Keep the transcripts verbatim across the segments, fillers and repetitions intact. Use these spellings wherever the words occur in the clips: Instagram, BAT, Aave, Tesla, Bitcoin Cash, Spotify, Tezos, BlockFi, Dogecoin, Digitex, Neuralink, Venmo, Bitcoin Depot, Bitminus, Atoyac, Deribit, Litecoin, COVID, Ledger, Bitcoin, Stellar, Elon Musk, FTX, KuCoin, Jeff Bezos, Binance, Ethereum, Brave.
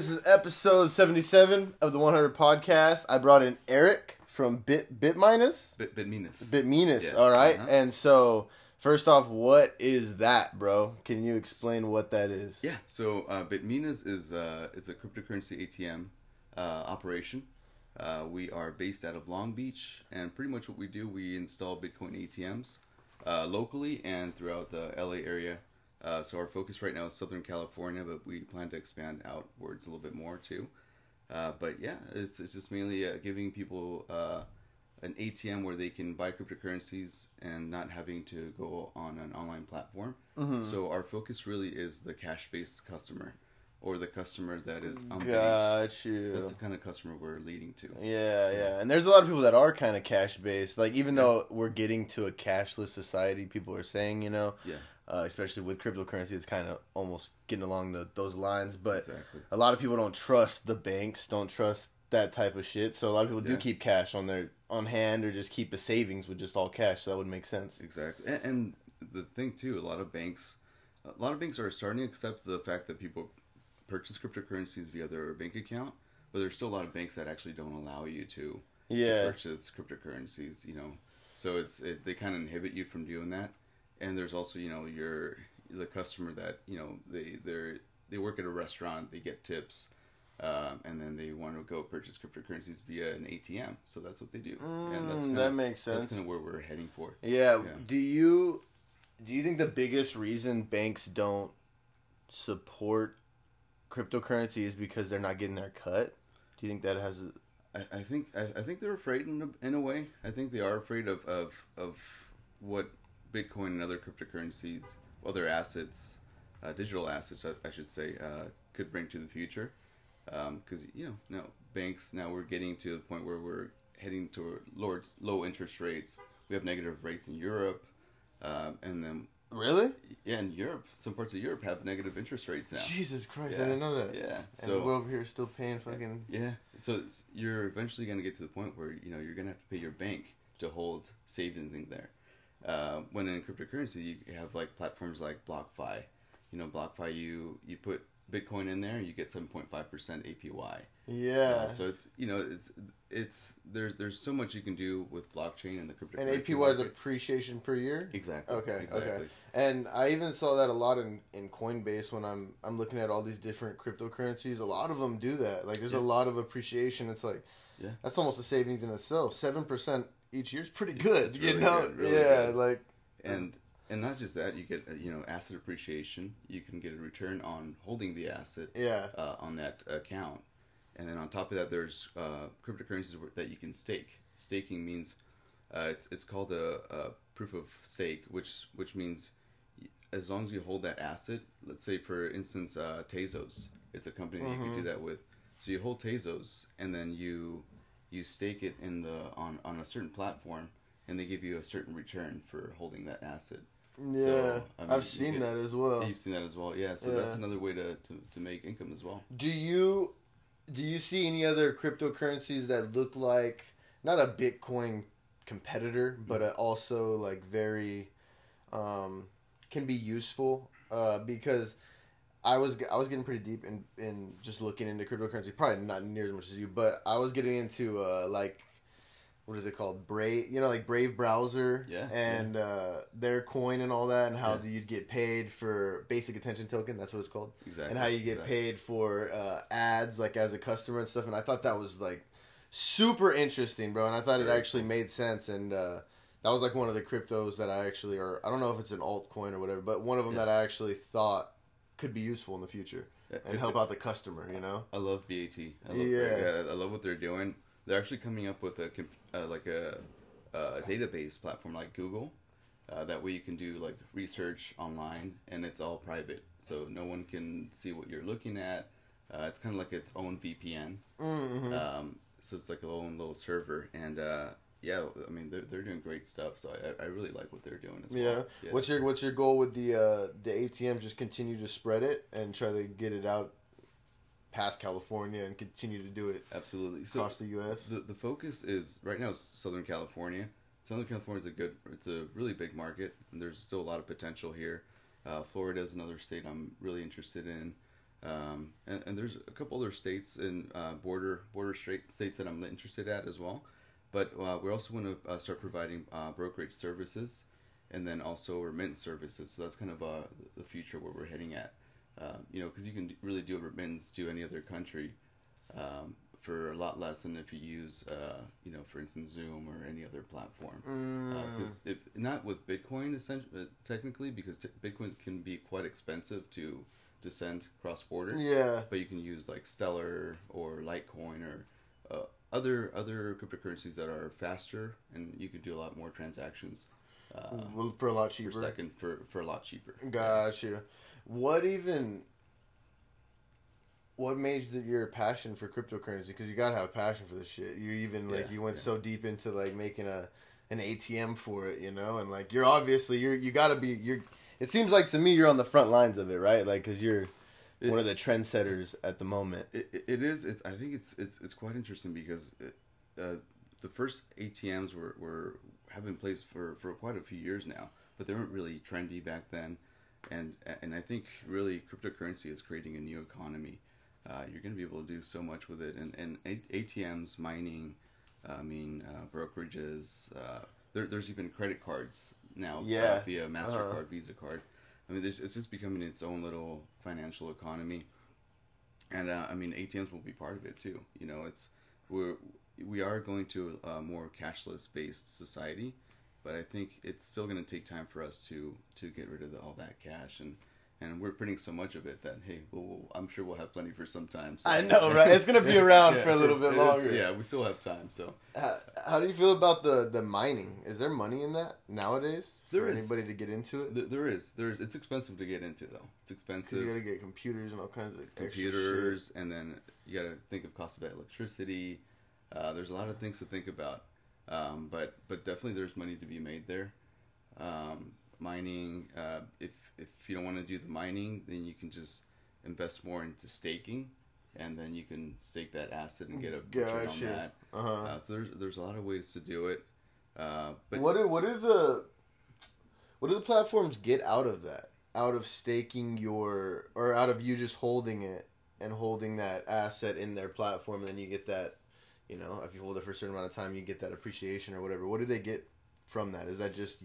This is episode seventy-seven of the one hundred podcast. I brought in Eric from Bit Bitminus. Bit Bitminus. Bitminus. Yeah. All right. Uh-huh. And so, first off, what is that, bro? Can you explain what that is? Yeah. So, uh, Bitminus is uh, is a cryptocurrency A T M uh, operation. Uh, we are based out of Long Beach, and pretty much what we do, we install Bitcoin A T Ms uh, locally and throughout the L A area. Uh, so our focus right now is Southern California, but we plan to expand outwards a little bit more too. Uh, but yeah, it's it's just mainly uh, giving people uh, an A T M where they can buy cryptocurrencies and not having to go on an online platform. Mm-hmm. So our focus really is the cash-based customer, or the customer that is unbanked. Got you. That's the kind of customer we're leading to. Yeah, yeah. And there's a lot of people that are kind of cash-based. Like, even yeah. though we're getting to a cashless society, people are saying, you know. Yeah. Uh, especially with cryptocurrency, it's kind of almost getting along the, those lines. But exactly. A lot of people don't trust the banks, don't trust that type of shit. So a lot of people yeah. do keep cash on their on hand, or just keep a savings with just all cash. So that would make sense. Exactly. And, and the thing too, a lot of banks, a lot of banks are starting to accept the fact that people purchase cryptocurrencies via their bank account. But there's still a lot of banks that actually don't allow you to, yeah. to purchase cryptocurrencies. You know, so it's it, they kind of inhibit you from doing that. And there's also, you know, your the customer that, you know, they they they work at a restaurant, they get tips, um, and then they want to go purchase cryptocurrencies via an A T M. So that's what they do. Mm, and that's kinda, that makes sense. That's kind of where we're heading for. Yeah. yeah. Do you do you think the biggest reason banks don't support cryptocurrency is because they're not getting their cut? Do you think that has? A... I, I think I, I think they're afraid in a, in a way. I think they are afraid of of, of what. Bitcoin and other cryptocurrencies, other assets, uh, digital assets, I, I should say, uh, could bring to the future. Because, um, you know, now banks, now we're getting to the point where we're heading toward lower, low interest rates. We have negative rates in Europe. Um, and then... Really? Yeah, in Europe. Some parts of Europe have negative interest rates now. Jesus Christ, yeah. I didn't know that. Yeah. And so, we're over here still paying fucking... Yeah. So you're eventually going to get to the point where, you know, you're going to have to pay your bank to hold savings in there. Uh, when in cryptocurrency, you have like platforms like BlockFi. You know, BlockFi, you, you put Bitcoin in there, you get seven point five percent A P Y. Yeah. Uh, so it's, you know, it's, it's, there's, there's so much you can do with blockchain and the cryptocurrency. And A P Y market. Is appreciation per year? Exactly. Okay. Exactly. Okay. And I even saw that a lot in, in Coinbase when I'm, I'm looking at all these different cryptocurrencies. A lot of them do that. Like there's yeah. a lot of appreciation. It's like, yeah, that's almost a savings in itself. seven percent. Each year's pretty good, it's you really know. Good, really yeah, good. Like and and not just that, you get you know asset appreciation. You can get a return on holding the asset, yeah, uh, on that account. And then on top of that, there's uh, cryptocurrencies that you can stake. Staking means uh, it's it's called a, a proof of stake, which which means as long as you hold that asset. Let's say for instance, uh, Tezos. It's a company mm-hmm. that you can do that with. So you hold Tezos, and then you. You stake it in the on, on a certain platform, and they give you a certain return for holding that asset. Yeah, so, I mean, I've seen could, that as well. You've seen that as well, yeah. So yeah. that's another way to, to, to make income as well. Do you do you see any other cryptocurrencies that look like not a Bitcoin competitor, but mm-hmm. also like very um, can be useful uh, because. I was I was getting pretty deep in, in just looking into cryptocurrency. Probably not near as much as you, but I was getting into uh, like what is it called? Brave, you know, like Brave browser, yeah, and yeah. Uh, their coin and all that, and how yeah. you'd get paid for basic attention token. That's what it's called. Exactly. And how you get exactly. paid for uh, ads, like as a customer and stuff. And I thought that was like super interesting, bro. And I thought it actually made sense. And uh, that was like one of the cryptos that I actually, or I don't know if it's an altcoin or whatever, but one of them yeah. that I actually thought. Could be useful in the future and help out the customer, you know. I love B A T. I love yeah. Their, I love what they're doing. They're actually coming up with a uh, like a, a database platform like Google. Uh, that way you can do like research online, and it's all private, so no one can see what you're looking at. Uh, it's kind of like its own V P N. Mm-hmm. Um, so it's like a own little server, and uh, yeah, I mean they're they're doing great stuff. So I I really like what they're doing as yeah. well. Yeah. What's your What's your goal with the uh, the A T M? Just continue to spread it and try to get it out past California and continue to do it. Absolutely. Across so the U S. The the focus is right now Southern California. Southern California is a good. It's a really big market. And there's still a lot of potential here. Uh, Florida is another state I'm really interested in. Um, and, and there's a couple other states in uh, border border straight states that I'm interested at as well. But uh, we also want to uh, start providing uh, brokerage services, and then also remittance services. So that's kind of uh, the future where we're heading at. Uh, you know, because you can really do a remittance to any other country um, for a lot less than if you use, uh, you know, for instance, Zoom or any other platform. Mm. Uh, 'cause if, not with Bitcoin, essentially, technically, because t- Bitcoins can be quite expensive to, to send cross-border. Yeah. But you can use, like, Stellar or Litecoin or... Uh, Other other cryptocurrencies that are faster, and you could do a lot more transactions uh, for a lot cheaper. Per second for for a lot cheaper. Gotcha. What even? What made your passion for cryptocurrency? Because you gotta have a passion for this shit. You even like yeah, you went yeah. so deep into like making a an A T M for it, you know, and like you're obviously you're you gotta be you're. It seems like to me you're on the front lines of it, right? Like because you're. It, one of the trendsetters at the moment. It, it is. It's. I think it's. It's. It's quite interesting because it, uh, the first A T Ms were, were have been in place for, for quite a few years now, but they weren't really trendy back then, and and I think really cryptocurrency is creating a new economy. Uh, you're going to be able to do so much with it, and and A T Ms, mining, uh, I mean uh, brokerages. Uh, there, there's even credit cards now yeah. via MasterCard, uh-huh. Visa card. I mean, it's just becoming its own little financial economy, and uh, I mean, A T Ms will be part of it too. You know, it's we're we are going to a more cashless-based society, but I think it's still going to take time for us to to get rid of the, all that cash, and and we're printing so much of it that hey, we'll, I'm sure we'll have plenty for some time. So. I know, right? It's going to be around yeah, for a little bit longer. Yeah, we still have time. So, how, how do you feel about the the mining? Is there money in that nowadays? There is. For anybody to get into it? There is. There is. It's expensive to get into, though. It's expensive. Because you got to get computers and all kinds of extra shit. Computers, and then you got to think of cost of electricity. Uh, there's a lot of things to think about. Um, but but definitely there's money to be made there. Um, mining, uh, if, if you don't want to do the mining, then you can just invest more into staking. And then you can stake that asset and get a gotcha. Return on that. Uh-huh. Uh, so there's, there's a lot of ways to do it. Uh, but what are, what are the... What do the platforms get out of that? Out of staking your... Or out of you just holding it and holding that asset in their platform, and then you get that, you know, if you hold it for a certain amount of time, you get that appreciation or whatever. What do they get from that? Is that just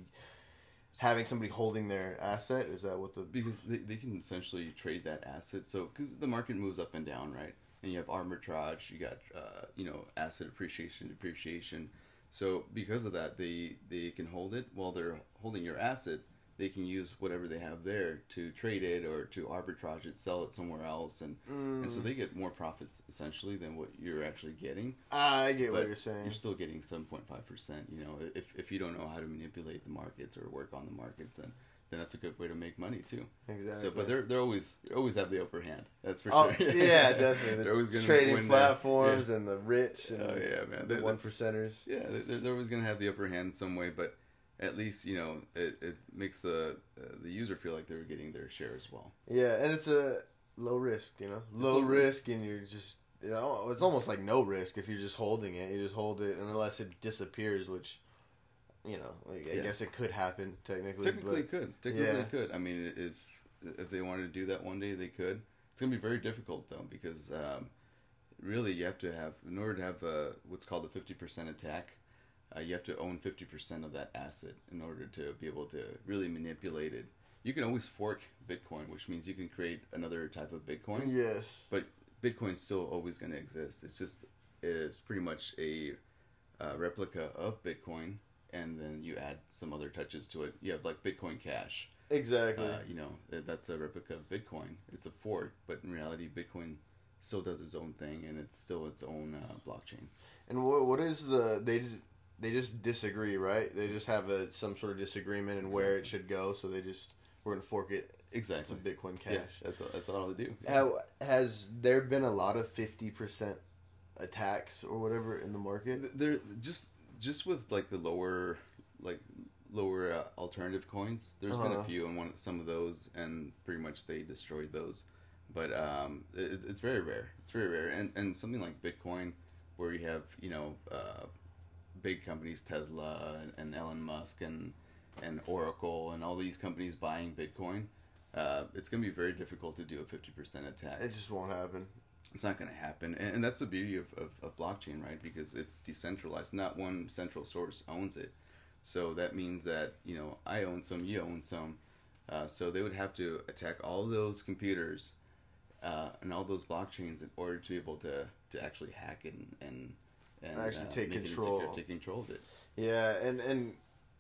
having somebody holding their asset? Is that what the... Because they, they can essentially trade that asset. So, because the market moves up and down, right? And you have arbitrage, you got, uh, you know, asset appreciation, depreciation... So because of that, they, they can hold it while they're holding your asset. They can use whatever they have there to trade it or to arbitrage it, sell it somewhere else, and mm. and so they get more profits essentially than what you're actually getting. I get but what you're saying. You're still getting seven point five percent. You know, if if you don't know how to manipulate the markets or work on the markets, then then that's a good way to make money too. Exactly. So, but they're they're always they always have the upper hand. That's for oh, sure. Yeah, definitely. The they're always gonna trading win platforms yeah. and the rich. And oh yeah, man. The they're, one percenters. Yeah, they're, they're always gonna have the upper hand in some way, but at least you know it, it makes the uh, the user feel like they're getting their share as well. Yeah, and it's a low risk, you know, low, low risk, risk, and you're just you know it's almost like no risk if you're just holding it. You just hold it unless it disappears, which. You know, like, I yeah. guess it could happen, technically. Technically but, it could. Technically yeah. it could. I mean, if if they wanted to do that one day, they could. It's going to be very difficult, though, because um, really you have to have, in order to have a, what's called a fifty percent attack, uh, you have to own fifty percent of that asset in order to be able to really manipulate it. You can always fork Bitcoin, which means you can create another type of Bitcoin. Yes. But Bitcoin's still always going to exist. It's just, it's pretty much a uh, replica of Bitcoin. And then you add some other touches to it. You have like Bitcoin Cash. Exactly. Uh, you know, that's a replica of Bitcoin. It's a fork, but in reality, Bitcoin still does its own thing, and it's still its own uh, blockchain. And what what is the they just, they just disagree, right? They just have a some sort of disagreement in exactly. where it should go, so they just we're gonna fork it. Exactly. To Bitcoin Cash. Yeah, that's all, that's all they do. Yeah. How, has there been a lot of fifty percent attacks or whatever in the market? There just. Just with like the lower, like lower uh, alternative coins, there's uh-huh. been a few and one some of those, and pretty much they destroyed those. But um, it, it's very rare. It's very rare, and and something like Bitcoin, where you have you know, uh, big companies, Tesla and, and Elon Musk and and Oracle and all these companies buying Bitcoin. uh, it's going to be very difficult to do a fifty percent attack. It just won't happen. It's not going to happen. And, and that's the beauty of, of, of blockchain, right? Because it's decentralized. Not one central source owns it. So that means that, you know, I own some, you own some. Uh, so they would have to attack all those computers uh, and all those blockchains in order to be able to, to actually hack it and, and, and actually uh, take control. Secure, take control of it. Yeah, and, and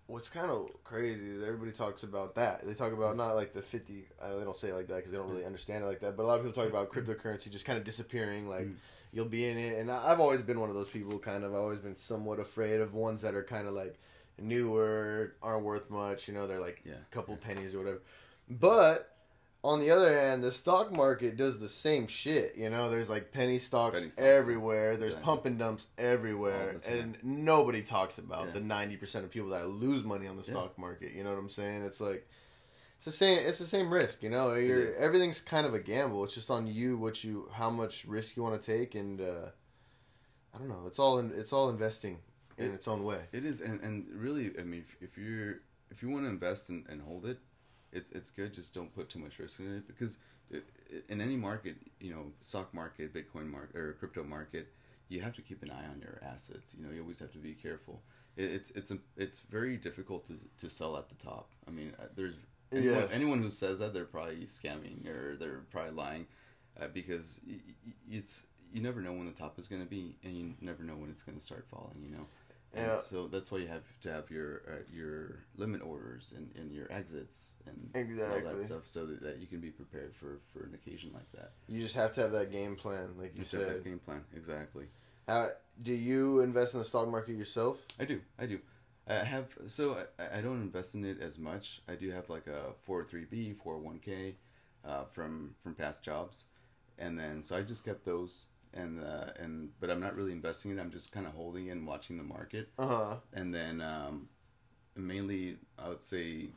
what's kind of crazy is everybody talks about that. They talk about not like the fifty, I know they don't say it like that because they don't really understand it like that, but a lot of people talk about cryptocurrency just kind of disappearing, like mm. you'll be in it. And I've always been one of those people, kind of. I've always been somewhat afraid of ones that are kind of like newer, aren't worth much, you know, they're like yeah. a couple pennies or whatever. But on the other hand, the stock market does the same shit, you know, there's like penny stocks, penny stocks everywhere, there's exactly. pump and dumps everywhere, and nobody talks about yeah. the ninety percent of people that lose money on the yeah. stock market, you know what I'm saying? It's like, it's the same, it's the same risk, you know, you're, everything's kind of a gamble, it's just on you, what you, how much risk you want to take, and uh, I don't know, it's all, in, it's all investing. In it, its own way, it is, and, and really, I mean, if, if you're if you want to invest and, and hold it, it's it's good. Just don't put too much risk in it because it, it, in any market, you know, stock market, Bitcoin market, or crypto market, you have to keep an eye on your assets. You know, you always have to be careful. It, it's it's a, it's very difficult to to sell at the top. I mean, there's anyone, yes. anyone who says that they're probably scamming or they're probably lying, uh, because it's you never know when the top is going to be, and you never know when it's going to start falling. You know. And yeah. So that's why you have to have your uh, your limit orders and, and your exits and exactly. all that stuff so that, that you can be prepared for, for an occasion like that. You just have to have that game plan, like you, you said. Have that game plan, exactly. How, do you invest in the stock market yourself? I do, I do. I have so I, I don't invest in it as much. I do have like a four oh three B, four oh one K uh, from from past jobs, and then so I just kept those. And uh, and but I'm not really investing in it. I'm just kind of holding it and watching the market. Uh-huh. And then um, mainly, I would say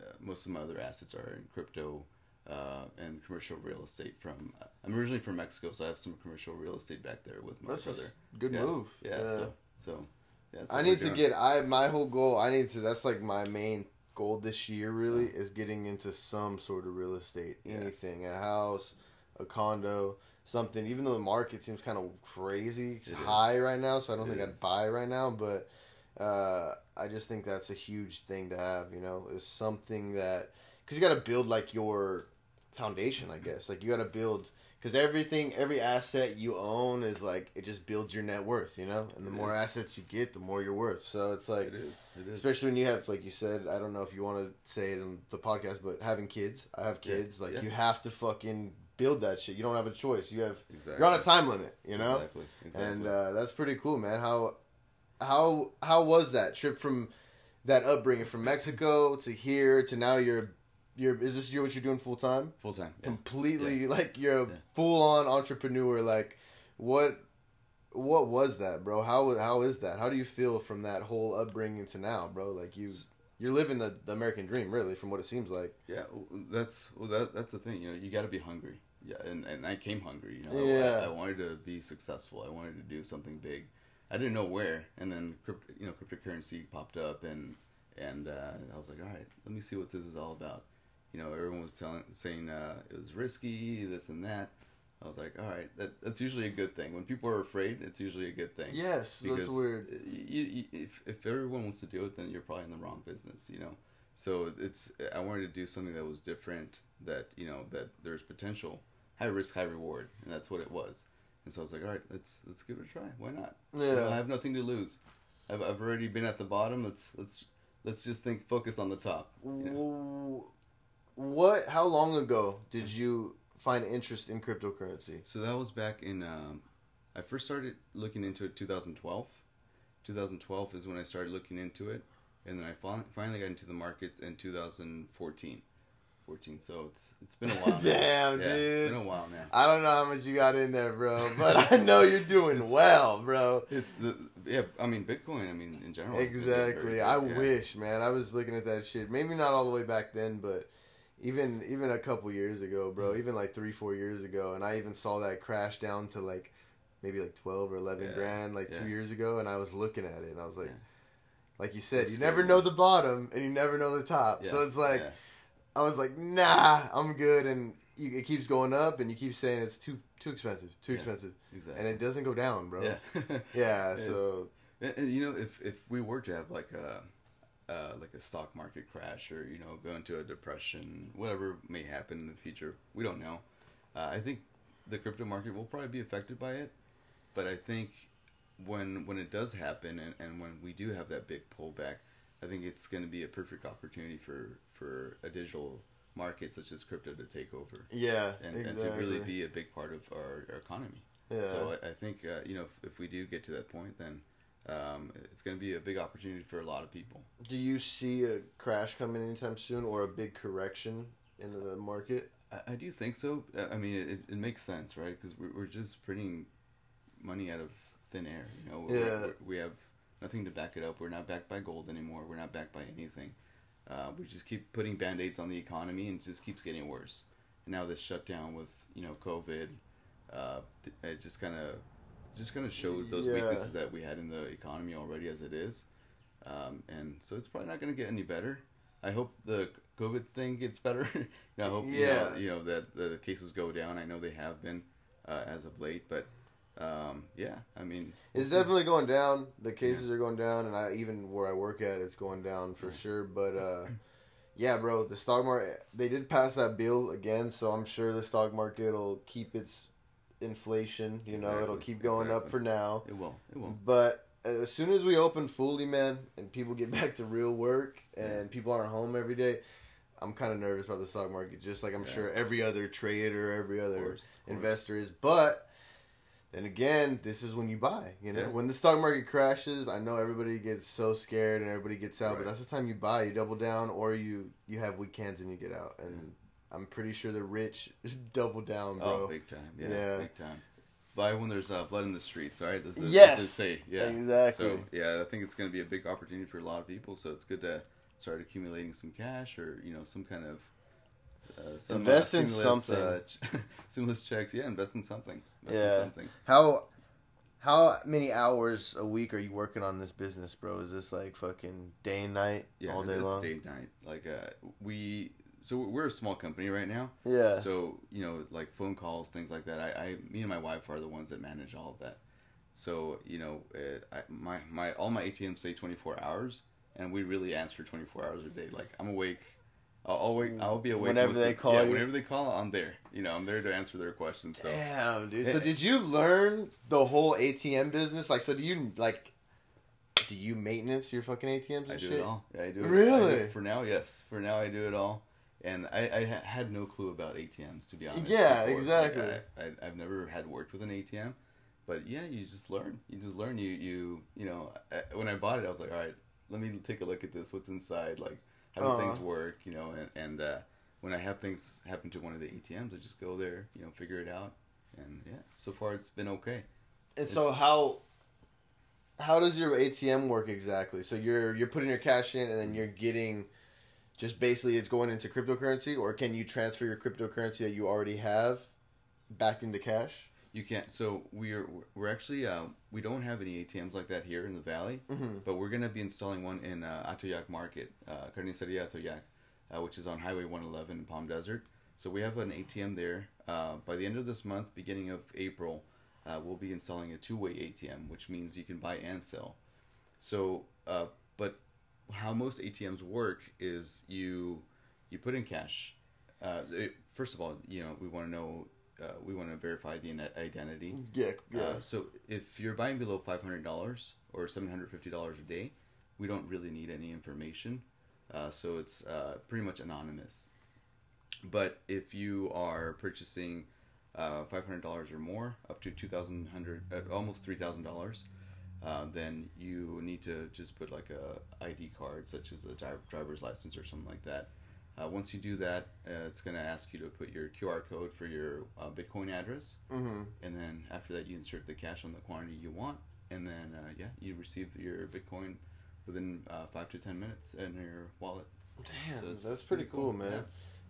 uh, most of my other assets are in crypto uh, and commercial real estate. From uh, I'm originally from Mexico, so I have some commercial real estate back there with my That's brother. A good yeah. move. Yeah. yeah. So, so yeah, I need to get I my whole goal. I need to. That's like my main goal this year. Really yeah. is getting into some sort of real estate. Anything, yeah. a house, a condo. Something, even though the market seems kind of crazy, it's high right now, so I don't think I'd buy right now, but uh, I just think that's a huge thing to have, you know, is something that, because you got to build, like, your foundation, I guess, like, you got to build, because everything, every asset you own is, like, it just builds your net worth, you know, and the more assets you get, the more you're worth, so it's like, it is. It is. Especially when you have, like you said, I don't know if you want to say it on the podcast, but having kids, I have kids, yeah. like, yeah. you have to fucking build that shit. You don't have a choice. You have exactly. you're on a time limit, you know? Exactly. Exactly. And uh, that's pretty cool, man. How how how was that trip from that upbringing from Mexico to here to now you're you're is this you what you're doing full time? Full time. Yeah. Completely yeah. like you're a yeah. full on entrepreneur. Like what what was that, bro? How how is that? How do you feel from that whole upbringing to now, bro? Like you You're living the, the American dream, really, from what it seems like. Yeah, that's well, that that's the thing. You know, you got to be hungry. Yeah, and, and I came hungry. You know, yeah. I, I wanted to be successful. I wanted to do something big. I didn't know where, and then crypto, you know, cryptocurrency popped up, and and uh, I was like, all right, let me see what this is all about. You know, everyone was telling, saying uh, it was risky, this and that. I was like, all right, that that's usually a good thing. When people are afraid, it's usually a good thing. Yes, because that's weird. You, you, if if everyone wants to do it, then you're probably in the wrong business, you know. So it's I wanted to do something that was different, that you know that there's potential, high risk, high reward, and that's what it was. And so I was like, all right, let's let's give it a try. Why not? Yeah, well, I have nothing to lose. I've I've already been at the bottom. Let's let's let's just think, focus on the top. You know? What? How long ago did you find interest in cryptocurrency? So that was back in, um, I first started looking into it two thousand twelve. two thousand twelve is when I started looking into it. And then I finally got into the markets in two thousand fourteen. fourteen, so it's it's been a while. Damn, yeah, dude. It's been a while, man. I don't know how much you got in there, bro, but I know you're doing well, bro. It's the yeah. I mean, Bitcoin. I mean, in general. Exactly. I yeah. wish, man. I was looking at that shit. Maybe not all the way back then, but Even even a couple years ago, bro, even like three, four years ago, and I even saw that crash down to like maybe like twelve or eleven yeah, grand like yeah. two years ago, and I was looking at it, and I was like, yeah. like you said, that's you never know the bottom, and you never know the top, yeah, so it's like, yeah. I was like, nah, I'm good. And you, it keeps going up, and you keep saying it's too too expensive, too yeah, expensive. Exactly. And it doesn't go down, bro. Yeah. yeah and, so. And, you know, if, if we were to have like a uh, like a stock market crash, or, you know, go into a depression, whatever may happen in the future, we don't know. Uh, I think the crypto market will probably be affected by it. But I think when when it does happen, and, and when we do have that big pullback, I think it's going to be a perfect opportunity for, for a digital market such as crypto to take over. Yeah, and, exactly. and to really be a big part of our, our economy. Yeah. So I, I think, uh, you know, if, if we do get to that point, then um, it's going to be a big opportunity for a lot of people. Do you see a crash coming anytime soon, or a big correction in the market? I, I do think so. I mean, it, it makes sense, right? Because we're, we're just printing money out of thin air. You know, we're, yeah. we're, we have nothing to back it up. We're not backed by gold anymore. We're not backed by anything. Uh, we just keep putting band-aids on the economy, and it just keeps getting worse. And now this shutdown with, you know, COVID, uh, it just kind of just kind of showed those yeah. weaknesses that we had in the economy already as it is. Um, and so it's probably not going to get any better. I hope the COVID thing gets better. you know, I hope yeah. you, know, you know that the cases go down. I know they have been uh, as of late, but. Um, yeah, I mean, it's definitely going down. The cases yeah. are going down, and I, even where I work at, it's going down for right. sure. But, uh, yeah, bro, the stock market, they did pass that bill again. So I'm sure the stock market will keep its inflation, you exactly. know, it'll keep going exactly. up for now. It will, it will. But as soon as we open fully, man, and people get back to real work and yeah. people aren't home every day, I'm kind of nervous about the stock market, just like I'm yeah. sure every other trader, every other of course, of course. investor is. But, and again, this is when you buy, you know, yeah. when the stock market crashes, I know everybody gets so scared and everybody gets out, right. but that's the time you buy, you double down, or you, you have weekends and you get out. And yeah. I'm pretty sure the rich double down, bro. Oh, big time. Yeah, yeah. big time. Buy when there's uh, blood in the streets, all right? This is, yes. This is safe. Yeah. Exactly. So, yeah, I think it's going to be a big opportunity for a lot of people. So it's good to start accumulating some cash, or, you know, some kind of. Uh, some, invest uh, in something. Uh, stimulus checks, yeah. Invest in something. Invest yeah. in something. How how many hours a week are you working on this business, bro? Is this like fucking day and night, yeah, all day long? Day and night. Like uh, we, so we're a small company right now. Yeah. So you know, like phone calls, things like that. I, I me and my wife are the ones that manage all of that. So you know, it, I, my my all my A T Ms say twenty-four hours, and we really answer twenty-four hours a day. Like I'm awake. I'll always, I'll be awake whenever they call. Yeah, you. Whenever they call, I'm there. You know, I'm there to answer their questions. So. Damn, dude. So did you learn the whole A T M business? Like, so do you like, do you maintenance your fucking A T Ms and shit? I do shit? it all. Yeah, I do. It really? I do, for now, yes. For now, I do it all, and I, I had no clue about A T Ms, to be honest. Yeah, before. exactly. Like, I, I, I've never had worked with an A T M, but yeah, you just learn. You just learn. You you you know, when I bought it, I was like, all right, let me take a look at this. What's inside? Like. How do uh-huh. things work, you know, and, and uh, when I have things happen to one of the A T Ms, I just go there, you know, figure it out, and yeah, so far it's been okay. And it's, so how how does your A T M work exactly? So you're you're putting your cash in, and then you're getting, just basically it's going into cryptocurrency, or can you transfer your cryptocurrency that you already have back into cash? You can't. So we're we're actually uh, we don't have any A T Ms like that here in the valley, mm-hmm. but we're gonna be installing one in uh, Atoyac Market uh, Carniceria Atoyac, uh, which is on Highway one eleven in Palm Desert. So we have an A T M there. Uh, by the end of this month, beginning of April, uh, we'll be installing a two-way A T M, which means you can buy and sell. So, uh, but how most A T Ms work is you you put in cash. Uh, it, first of all, you know we want to know. Uh, we want to verify the identity. Yeah, yeah. Uh, so if you're buying below five hundred dollars or seven hundred fifty dollars a day, we don't really need any information. Uh, so it's uh, pretty much anonymous. But if you are purchasing uh, five hundred dollars or more, up to two thousand one hundred dollars, uh, almost three thousand dollars, uh, then you need to just put like a I D card, such as a driver's license or something like that. Uh, once you do that, uh, it's going to ask you to put your Q R code for your uh, Bitcoin address. Mm-hmm. And then after that, you insert the cash on the quantity you want. And then, uh, yeah, you receive your Bitcoin within uh, five to ten minutes in your wallet. Damn, so that's pretty, pretty cool, cool man.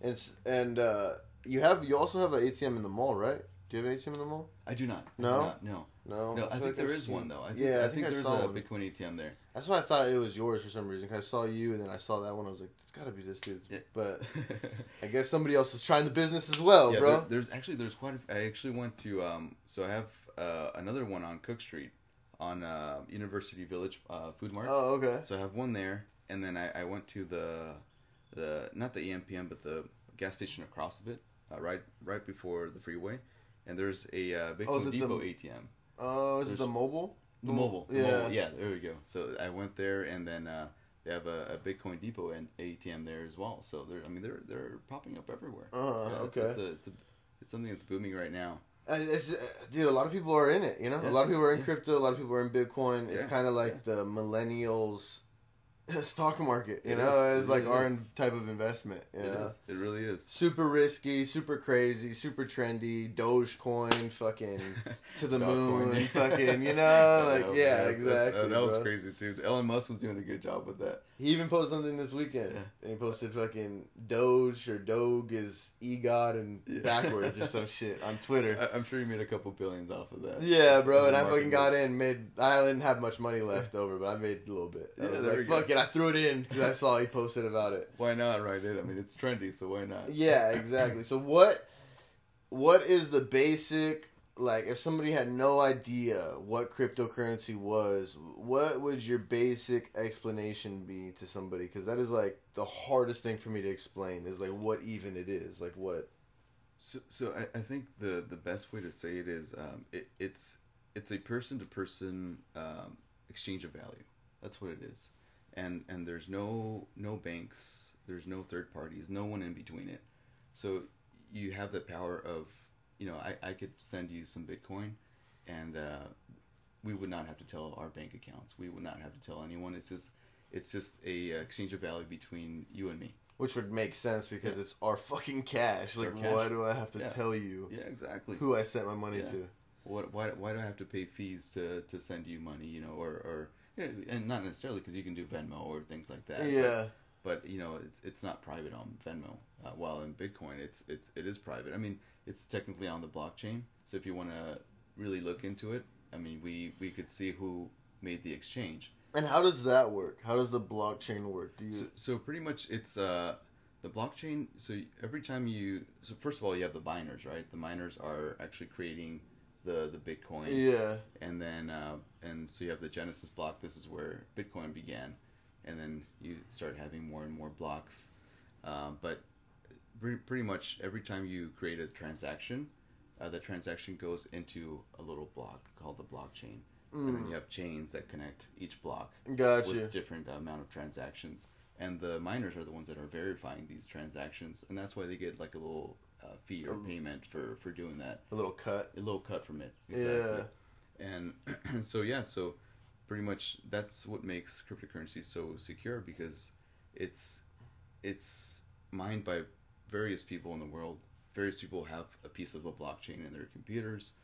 Yeah. It's And uh, you have you also have an A T M in the mall, right? Do you have an A T M in the mall? I do not. No? Not, no. No? No, I, I think like there is seen... one, though. I think, yeah, I, I think, think I there's saw a one. Bitcoin A T M there. That's why I thought it was yours for some reason. Cause I saw you, and then I saw that one. I was like, it's got to be this dude's. Yeah. But I guess somebody else is trying the business as well, yeah, bro. There, there's actually, there's quite a few. I actually went to, um, so I have uh, another one on Cook Street on uh, University Village uh, Food Mart. Oh, okay. So I have one there, and then I, I went to the, the not the E M P M, but the gas station across of it, uh, right right before the freeway. And there's a uh, Bitcoin oh, Depot the, A T M. Oh, uh, is there's, it the mobile? The mobile. Yeah. Mobile. Yeah, there we go. So I went there, and then uh, they have a, a Bitcoin Depot and A T M there as well. So, they're, I mean, they're they're popping up everywhere. Oh, uh, yeah, okay. It's, it's, a, it's, a, it's something that's booming right now. And it's, uh, dude, a lot of people are in it, you know? Yeah. A lot of people are in yeah. crypto. A lot of people are in Bitcoin. It's yeah. kind of like yeah. the millennials' stock market, you it know? Is. It's it like really our is. type of investment, you it know? Is. It really is. Super risky, super crazy, super trendy, Dogecoin, fucking to the moon, coin. fucking, you know? yeah, like, no, yeah, that's, exactly. That's, uh, that was bro. crazy, too. Elon Musk was doing a good job with that. He even posted something this weekend. Yeah. And he posted fucking Doge or Doge is E-God and yeah. backwards or some shit on Twitter. I, I'm sure he made a couple billions off of that. Yeah, bro. And I fucking got it. in, made, I didn't have much money left over, but I made a little bit. I yeah, was like, fuck it. I threw it in because I saw he posted about it. Why not, right? I mean, it's trendy, so why not? Yeah, exactly. So what? What is the basic... Like, if somebody had no idea what cryptocurrency was, what would your basic explanation be to somebody? Because that is, like, the hardest thing for me to explain is, like, what even it is. Like, what? So, so I, I think the, the best way to say it is um, it, it's it's a person-to-person um, exchange of value. That's what it is. And and there's no no banks. There's no third parties. No one in between it. So you have the power of... You know, I, I could send you some Bitcoin, and uh, we would not have to tell our bank accounts. We would not have to tell anyone. It's just, it's just a exchange of value between you and me. Which would make sense because yeah. it's our fucking cash. It's like, cash. Why do I have to yeah. tell you? Yeah, exactly. Who I sent my money yeah. to? What? Why? Why do I have to pay fees to, to send you money? You know, or or yeah, and not necessarily because you can do Venmo or things like that. Yeah. But, but you know, it's it's not private on Venmo. Uh, while in Bitcoin, it's it's it is private. I mean. It's technically on the blockchain, so if you want to really look into it, I mean, we, we could see who made the exchange. And how does that work? How does the blockchain work? Do you... So, so pretty much it's uh, the blockchain, so every time you, so first of all, you have the miners, right? The miners are actually creating the, the Bitcoin. Yeah. And then, uh, and so you have the Genesis block, this is where Bitcoin began, and then you start having more and more blocks, uh, but... Pretty much every time you create a transaction, uh, the transaction goes into a little block called the blockchain. Mm. And then you have chains that connect each block gotcha. with different amount of transactions. And the miners are the ones that are verifying these transactions. And that's why they get like a little uh, fee or a payment for, for doing that. A little cut. A little cut from it. Exactly. Yeah. And so, yeah, so pretty much that's what makes cryptocurrency so secure because it's it's mined by... various people in the world, various people have a piece of a blockchain in their computers.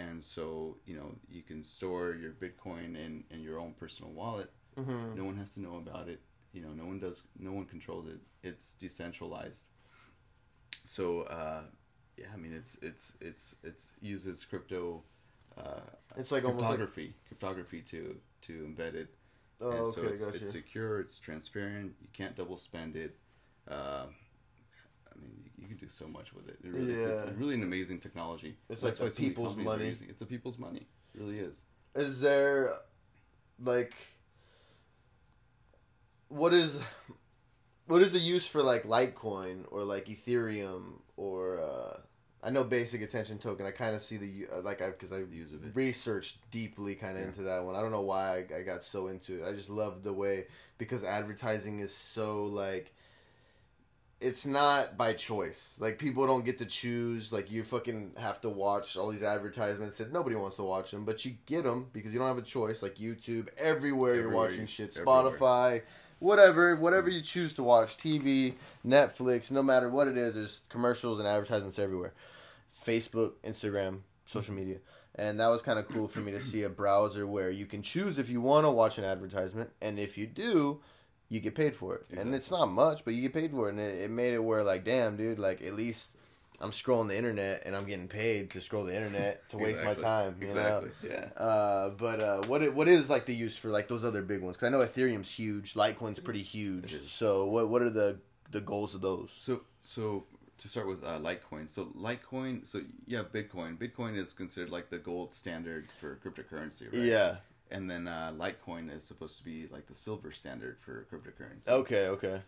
And so, you know, you can store your Bitcoin in, in your own personal wallet. Mm-hmm. No one has to know about it. You know, no one does, no one controls it. It's decentralized. So, uh, yeah, I mean, it's, it's, it's, it's uses crypto, uh, it's like cryptography, like... cryptography to, to embed it. Oh, and so okay, it's, gotcha. It's secure, it's transparent. You can't double spend it. Uh, I mean, you can do so much with it. It really, yeah. it's, it's really an amazing technology. It's That's like a people's money. It's a people's money. It really is. Is there, like, what is, what is the use for, like, Litecoin or, like, Ethereum or, uh, I know basic attention token. I kind of see the, uh, like, I because I use of it. researched deeply kind of yeah. into that one. I don't know why I, I got so into it. I just love the way, because advertising is so, like, it's not by choice. Like, people don't get to choose. Like, you fucking have to watch all these advertisements that nobody wants to watch them, but you get them because you don't have a choice. Like, YouTube, everywhere, everywhere you're watching shit. Everywhere. Spotify, whatever. Whatever you choose to watch. T V, Netflix, no matter what it is, there's commercials and advertisements everywhere. Facebook, Instagram, social media. And that was kind of cool for me to see a browser where you can choose if you want to watch an advertisement, and if you do... you get paid for it. Exactly. And it's not much, but you get paid for it. And it, it made it where, like, damn, dude, like, at least I'm scrolling the internet and I'm getting paid to scroll the internet to waste exactly. my time. You exactly. know? Yeah. Uh, but uh, what it, what is like the use for like those other big ones? Because I know Ethereum's huge, Litecoin's pretty huge. So what what are the the goals of those? So so to start with uh, Litecoin. So Litecoin. So yeah, Bitcoin. Bitcoin is considered like the gold standard for cryptocurrency, right? Yeah. And then uh, Litecoin is supposed to be like the silver standard for cryptocurrency. Okay. Okay.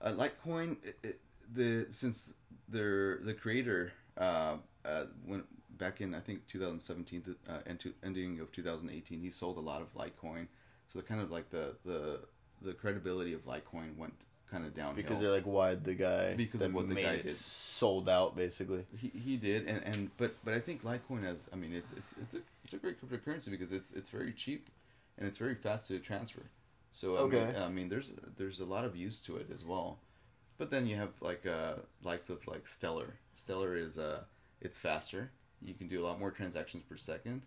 Uh, Litecoin. It, it, The since their the creator uh, uh, went back in I think twenty seventeen uh, and to ending of twenty eighteen, he sold a lot of Litecoin, so the kind of like the the the credibility of Litecoin went kind of downhill because they're like why the guy because that of what the guy did sold out basically he he did and, and but but I think Litecoin has I mean it's it's it's a it's a great cryptocurrency because it's it's very cheap and it's very fast to transfer, so I okay mean, I mean there's there's a lot of use to it as well. But then you have like uh, likes of like Stellar. Stellar is uh, it's faster. You can do a lot more transactions per second,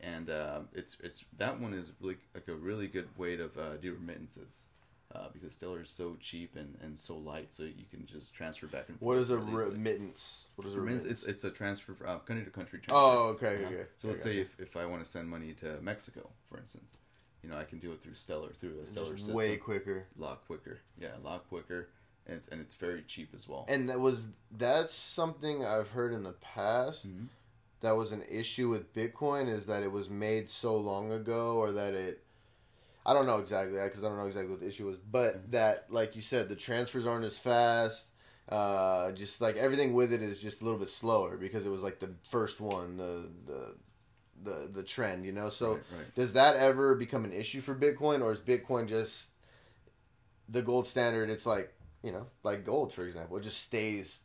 and uh, it's it's that one is really like a really good way to uh, do remittances uh, because Stellar is so cheap and, and so light, so you can just transfer back and forth. What is a remittance? What is a remittance? It's it's a transfer from uh, country to country transfer. Oh, okay, yeah? okay. So okay, let's say if, if I want to send money to Mexico, for instance, you know I can do it through Stellar through the Stellar system. Way quicker. A lot quicker. Yeah, a lot quicker. And it's, and it's very cheap as well. And that was that's something I've heard in the past mm-hmm. that was an issue with Bitcoin is that it was made so long ago or that it... I don't know exactly because I don't know exactly what the issue was. But mm-hmm. that, like you said, the transfers aren't as fast. Uh, just like everything with it is just a little bit slower because it was like the first one, the the the, the trend, you know? So right, right. Does that ever become an issue for Bitcoin, or is Bitcoin just the gold standard? It's like... You know, like gold, for example, it just stays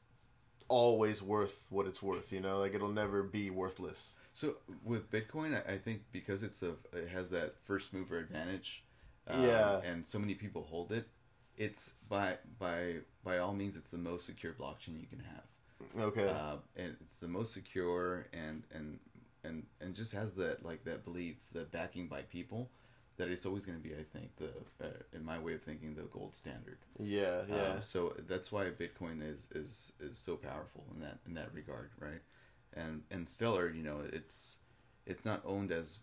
always worth what it's worth. You know, like it'll never be worthless. So with Bitcoin, I think because it's a it has that first mover advantage, uh, yeah, and so many people hold it. It's by by by all means, it's the most secure blockchain you can have. Okay, uh, and it's the most secure, and and and and just has that like that belief, that backing by people. That it's always going to be, I think, the uh, in my way of thinking, the gold standard. Yeah, yeah. Uh, so that's why Bitcoin is, is is so powerful in that in that regard, right? And and Stellar, you know, it's it's not owned as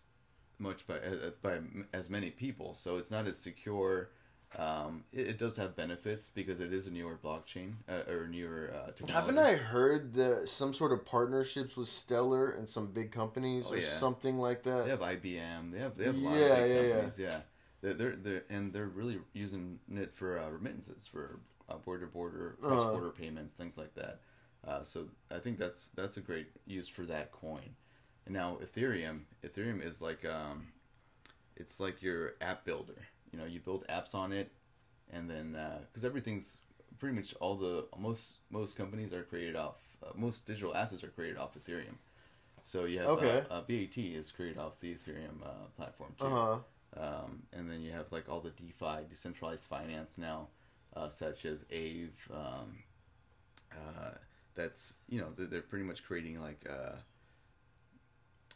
much by uh, by as many people, so it's not as secure. Um, it, it does have benefits because it is a newer blockchain uh, or newer uh, technology. Haven't I heard that some sort of partnerships with Stellar and some big companies oh, or yeah. something like that? They have I B M. They have they have a lot yeah, of big yeah, companies. Yeah, yeah, yeah. They're, they're they're and they're really using it for uh, remittances, for uh, border border cross border uh, payments, things like that. Uh, so I think that's that's a great use for that coin. And now Ethereum, Ethereum is like um, it's like your app builder. You know, you build apps on it, and then because uh, everything's pretty much all the most most companies are created off uh, most digital assets are created off Ethereum. So you have okay. uh, uh, B A T is created off the Ethereum uh, platform too, uh-huh. um, and then you have like all the DeFi, decentralized finance now, uh, such as Aave. Um, uh, that's you know they're, they're pretty much creating like uh,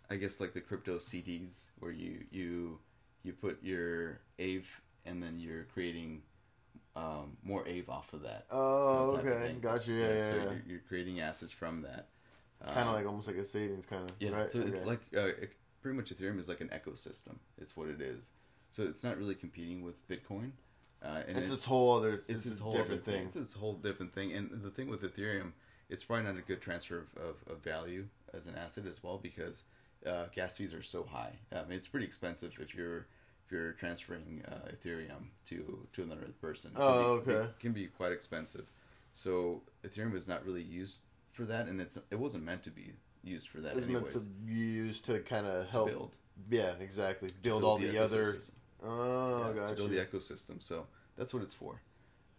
I guess like the crypto C Ds where you you. You put your Aave, and then you're creating um, more Aave off of that. Oh, that okay, gotcha. Yeah, yeah. So yeah. You're, you're creating assets from that. Kind of um, like almost like a savings kind of. Yeah. Right? So okay. It's like uh, it, pretty much Ethereum is like an ecosystem. It's what it is. So it's not really competing with Bitcoin. Uh, and it's, it's this whole other. It's, it's this whole different thing. thing. It's this whole different thing. And the thing with Ethereum, it's probably not a good transfer of, of, of value as an asset as well because uh, gas fees are so high. I mean, it's pretty expensive if you're If you're transferring uh, Ethereum to, to another person. Oh, it can be, okay. It can be quite expensive. So Ethereum was not really used for that, and it's it wasn't meant to be used for that anyways. It was anyways. meant to be used to kind of help. To build. Yeah, exactly. Build, build all the, the other... Oh, yeah, gotcha. To build the ecosystem. So that's what it's for.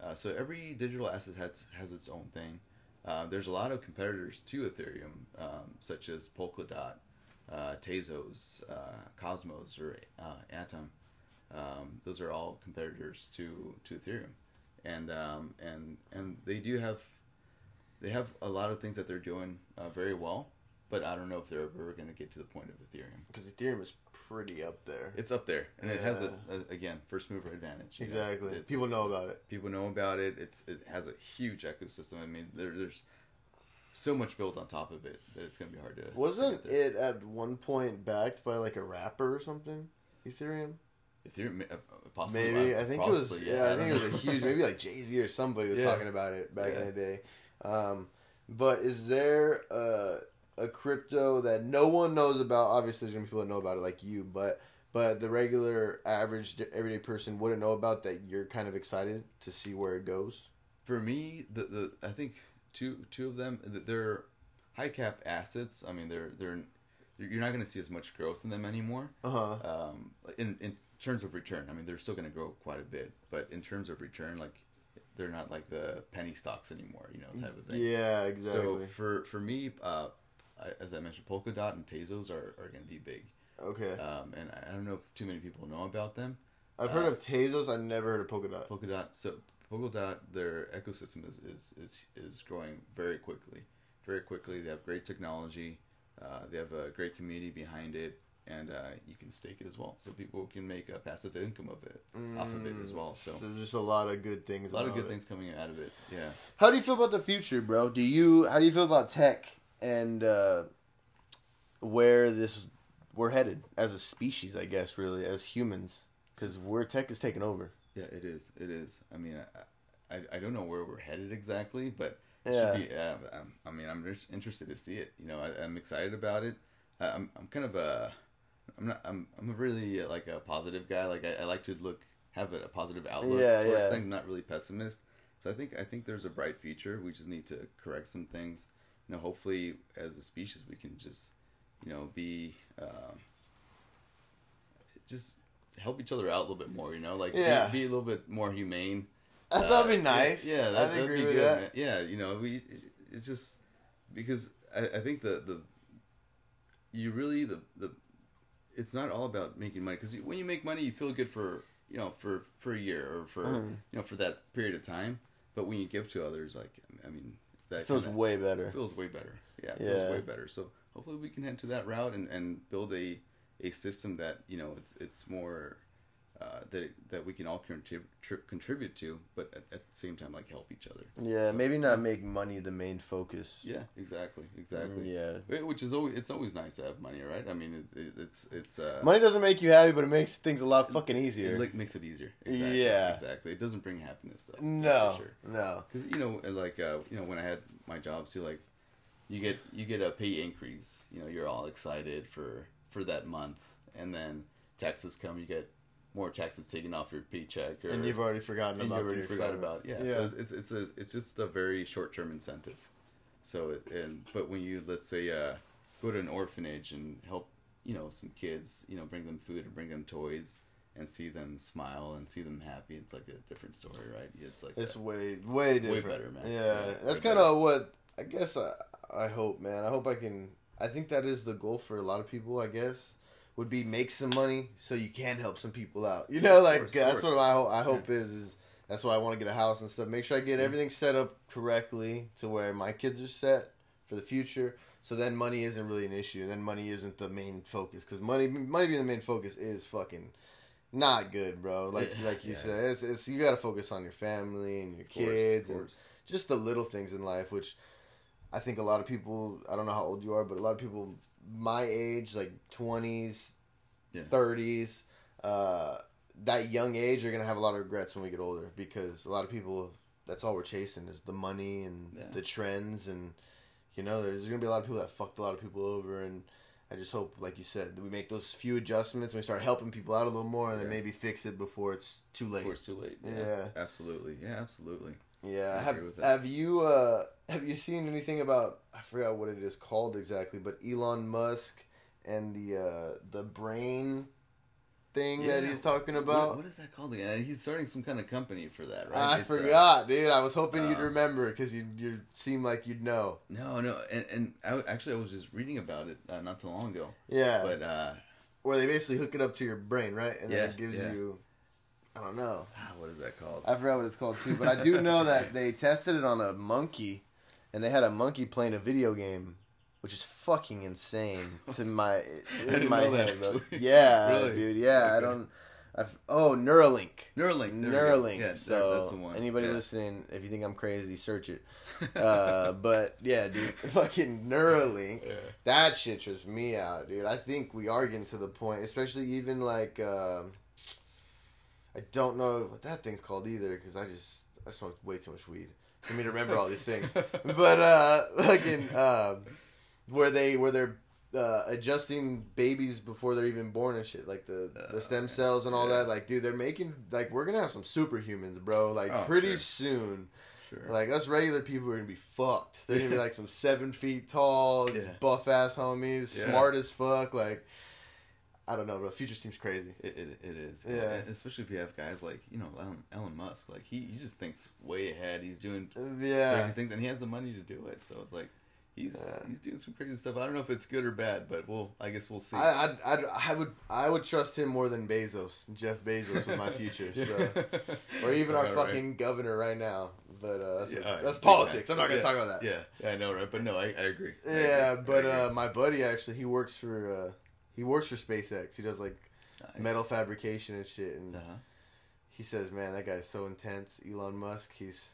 Uh, so every digital asset has, has its own thing. Uh, there's a lot of competitors to Ethereum, um, such as Polkadot, uh, Tezos, uh, Cosmos, or uh, Atom. Um, those are all competitors to, to Ethereum, and um, and and they do have they have a lot of things that they're doing uh, very well, but I don't know if they're ever going to get to the point of Ethereum because Ethereum is pretty up there. It's up there, and yeah. It has a, a, again first mover advantage. Exactly, know? It, people know about it. People know about it. It's it has a huge ecosystem. I mean, there, there's so much built on top of it that it's going to be hard to... Wasn't it at one point backed by like a rapper or something? Ethereum? Ethereum, possibly. Maybe. I think possibly, it was... Yeah, yeah I, I think know. It was a huge... Maybe like Jay-Z or somebody was yeah. talking about it back yeah. in the day. Um, but is there a, a crypto that no one knows about? Obviously, there's going to be people that know about it like you, but... But the regular, average, everyday person wouldn't know about that. You're kind of excited to see where it goes. For me, the the I think two two of them, they're high cap assets. I mean, they're they're you're not going to see as much growth in them anymore. Uh huh. Um, in in terms of return, I mean, they're still going to grow quite a bit, but in terms of return, like they're not like the penny stocks anymore, you know, type of thing. Yeah, exactly. So for for me, uh, I, as I mentioned, Polkadot and Tezos are are going to be big. Okay. Um, and I don't know if too many people know about them. I've uh, heard of Tezos. I've never heard of Polkadot. Polkadot. So Polkadot, their ecosystem is is, is, is growing very quickly. Very quickly. They have great technology. Uh, they have a great community behind it. And uh, you can stake it as well. So people can make a passive income of it, mm, off of it as well. So there's just a lot of good things. A lot of good it. things coming out of it. Yeah. How do you feel about the future, bro? Do you How do you feel about tech and uh, where this... we're headed as a species, I guess, really, as humans, because where tech is taking over. Yeah, it is. It is. I mean, I, I, I don't know where we're headed exactly, but it yeah. should be. Uh, I'm, I mean, I'm interested to see it. You know, I, I'm excited about it. I, I'm, I'm kind of a, I'm not, I'm, I'm a really uh, like a positive guy. Like I, I like to look, have a, a positive outlook. Yeah, towards yeah. things, not really pessimist. So I think, I think there's a bright future. We just need to correct some things. You know, hopefully, as a species, we can just. You know, be um, just help each other out a little bit more. You know, like yeah. be, be a little bit more humane. I uh, that'd be nice. Yeah, yeah that, I'd that'd agree be with good. That. Yeah, you know, we it's just because I, I think the the you really the the it's not all about making money, because when you make money, you feel good for you know for for a year or for mm. you know for that period of time. But when you give to others, like I mean, that it feels kinda, way better. It feels way better. Yeah, it yeah. feels way better. So. Hopefully we can head to that route and, and build a, a system that, you know, it's it's more uh, that that we can all contrib- tri- contribute to, but at, at the same time, like, help each other. Yeah, so, maybe not make money the main focus. Yeah, exactly, exactly. Yeah. It, which is always, it's always nice to have money, right? I mean, it, it, it's... it's uh, money doesn't make you happy, but it makes things a lot fucking easier. It, it makes it easier. Exactly, yeah. Exactly. It doesn't bring happiness, though. No, for sure. no. Because, you know, like, uh, you know, when I had my job, so, like, You get you get a pay increase. You know, you're all excited for, for that month, and then taxes come. You get more taxes taken off your paycheck, or, and you've already forgotten and about. You've already forgotten about. Yeah, yeah. So it's it's a, it's just a very short term incentive. So it, and but when you let's say uh, go to an orphanage and help you know some kids, you know bring them food and bring them toys. And see them smile and see them happy. It's like a different story, right? It's like it's that. way way different. Way better, man. Yeah, yeah. That's kind of what I guess. I, I hope, man. I hope I can. I think that is the goal for a lot of people, I guess, would be make some money so you can help some people out. You know, like, course, that's what I hope, I hope yeah. is, is. That's why I want to get a house and stuff. Make sure I get everything set up correctly to where my kids are set for the future. So then money isn't really an issue. Then money isn't the main focus. Because money, money being the main focus is fucking not good, bro. Like yeah, like you yeah. said, it's, it's, you got to focus on your family and your of kids. Course, of and course. Just the little things in life, which... I think a lot of people, I don't know how old you are, but a lot of people my age, like twenties, yeah. thirties, uh, that young age, are going to have a lot of regrets when we get older, because a lot of people, that's all we're chasing is the money and yeah. the trends. And, you know, there's going to be a lot of people that fucked a lot of people over. And I just hope, like you said, that we make those few adjustments and we start helping people out a little more and yeah. then maybe fix it before it's too late. Before it's too late. Yeah. yeah. Absolutely. Yeah, absolutely. Yeah, have have you uh, have you seen anything about, I forgot what it is called exactly, but Elon Musk and the uh, the brain thing yeah. that he's talking about? What, what is that called again? He's starting some kind of company for that, right? I it's forgot, a, dude. I was hoping um, you'd remember because you you seem like you'd know. No, no, and and I, actually I was just reading about it uh, not too long ago. Yeah, but uh, where they basically hook it up to your brain, right? And yeah, then it gives yeah. you. I don't know. What is that called? I forgot what it's called too, but I do know that they tested it on a monkey, and they had a monkey playing a video game, which is fucking insane to my in I didn't my know head. That, yeah, really? Dude. Yeah, okay. I don't. I've, oh, Neuralink. Neuralink. Neuralink. Yeah, so that's the one. Anybody yeah. listening, if you think I'm crazy, search it. Uh, but yeah, dude, fucking Neuralink. Yeah. That shit trips me out, dude. I think we are getting to the point, especially even like, uh, I don't know what that thing's called either, because I just, I smoked way too much weed for me to remember all these things. But uh, fucking, uh, where they, where they're, Uh, adjusting babies before they're even born and shit, like the, uh, the stem cells and all yeah. that. Like, dude, they're making, like, we're gonna have some superhumans, bro. Like, oh, pretty sure. soon. Sure. Like, us regular people are gonna be fucked. They're gonna be like some seven feet tall, yeah. buff ass homies, yeah. smart as fuck. Like, I don't know, bro. The future seems crazy. It it, it is. Yeah. And especially if you have guys like, you know, Elon, Elon Musk. Like, he, he just thinks way ahead. He's doing yeah. crazy things, and he has the money to do it. So, like, He's uh, he's doing some crazy stuff. I don't know if it's good or bad, but we'll I guess we'll see. I I, I, I would I would trust him more than Bezos, Jeff Bezos, with my future, so. Or even our fucking right. governor right now. But uh, that's, yeah, a, right. that's politics. I'm not gonna yeah. talk about that. Yeah. yeah, I know, right? But no, I, I agree. I yeah, agree. but agree. Uh, my buddy actually, he works for uh, he works for SpaceX. He does like nice. metal fabrication and shit. And uh-huh. he says, man, that guy's so intense. Elon Musk, he's.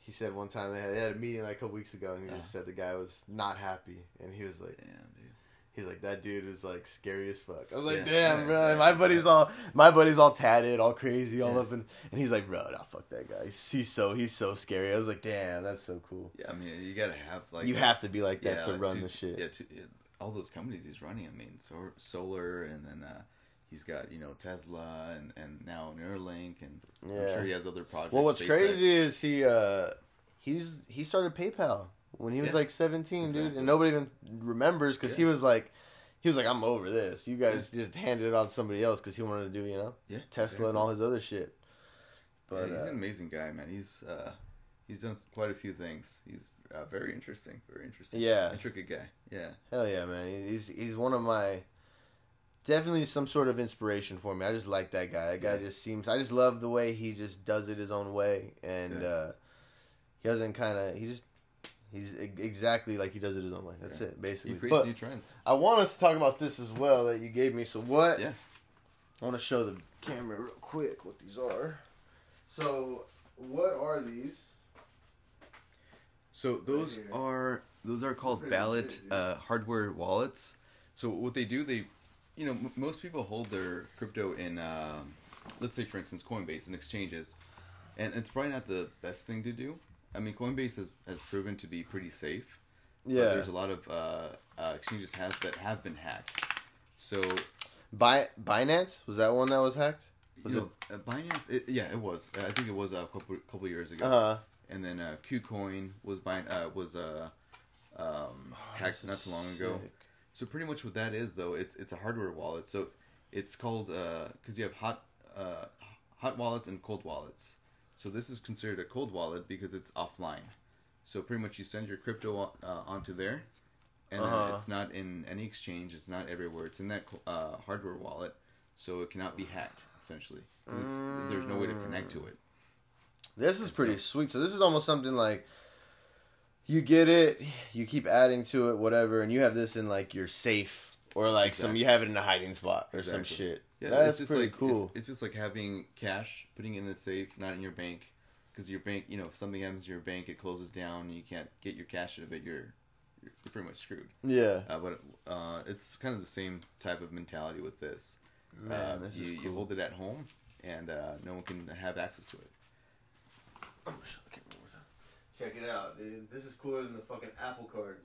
He said one time they had, they had a meeting like a couple weeks ago, and he uh-huh. just said the guy was not happy, and he was like, "Damn, dude." He's like, "That dude was like scary as fuck." I was like, yeah, "Damn, yeah, bro." Yeah, my buddy's yeah. all my buddy's all tatted, all crazy, all yeah. up, and and he's like, "Bro, nah, fuck that guy. He's, he's so he's so scary." I was like, "Damn, that's so cool." Yeah, I mean, you gotta have like you that, have to be like that yeah, to like, run dude, the shit. Yeah, to, yeah, all those companies he's running. I mean, so, Solar, and then. uh He's got, you know, Tesla and, and now Neuralink, and yeah. I'm sure he has other projects. Well, what's SpaceX. crazy is he uh, he's he started PayPal when he was yeah. like seventeen, exactly. dude, and nobody even remembers because yeah. he was like, he was like, I'm over this. You guys yeah. just handed it off to somebody else because he wanted to do, you know, yeah, Tesla yeah. and all his other shit. But yeah, he's uh, an amazing guy, man. He's uh, he's done quite a few things. He's uh, very interesting, very interesting. Yeah, intricate guy. Yeah, hell yeah, man. He's he's one of my. Definitely some sort of inspiration for me. I just like that guy. That guy yeah. just seems... I just love the way he just does it his own way. And yeah. uh, he doesn't kind of... He just... He's exactly like he does it his own way. That's yeah. it, basically. He creates new trends. I want us to talk about this as well that you gave me. So what... Yeah. I want to show the camera real quick what these are. So what are these? So those right are... Those are called ballot good, uh, hardware wallets. So what they do, they... You know, m- most people hold their crypto in, uh, let's say, for instance, Coinbase and exchanges. And it's probably not the best thing to do. I mean, Coinbase has, has proven to be pretty safe. Yeah. But there's a lot of uh, uh, exchanges have, that have been hacked. So... Bi- Binance? Was that one that was hacked? Was you know, it? Uh, Binance? It, yeah, it was. Uh, I think it was a couple, couple years ago. Uh-huh. And then uh, KuCoin was, bin- uh, was uh, um, hacked oh, not too long sick. ago. So pretty much what that is, though, it's it's a hardware wallet. So it's called, because uh, you have hot uh, hot wallets and cold wallets. So this is considered a cold wallet because it's offline. So pretty much you send your crypto uh, onto there, and uh-huh. it's not in any exchange. It's not everywhere. It's in that uh, hardware wallet, so it cannot be hacked, essentially. It's, mm. There's no way to connect to it. This is and pretty so, sweet. So this is almost something like... You get it, you keep adding to it, whatever, and you have this in, like, your safe, or, like, exactly. some you have it in a hiding spot, or exactly. some shit. Yeah, That's it's just pretty like, cool. It's, it's just like having cash, putting it in a safe, not in your bank, because your bank, you know, if something happens to your bank, it closes down, and you can't get your cash out of it, you're, you're pretty much screwed. Yeah. Uh, but uh, it's kind of the same type of mentality with this. Man, uh, this you, is cool. You hold it at home, and uh, no one can have access to it. I'm going to show the camera. Check it out, dude. This is cooler than the fucking Apple Card.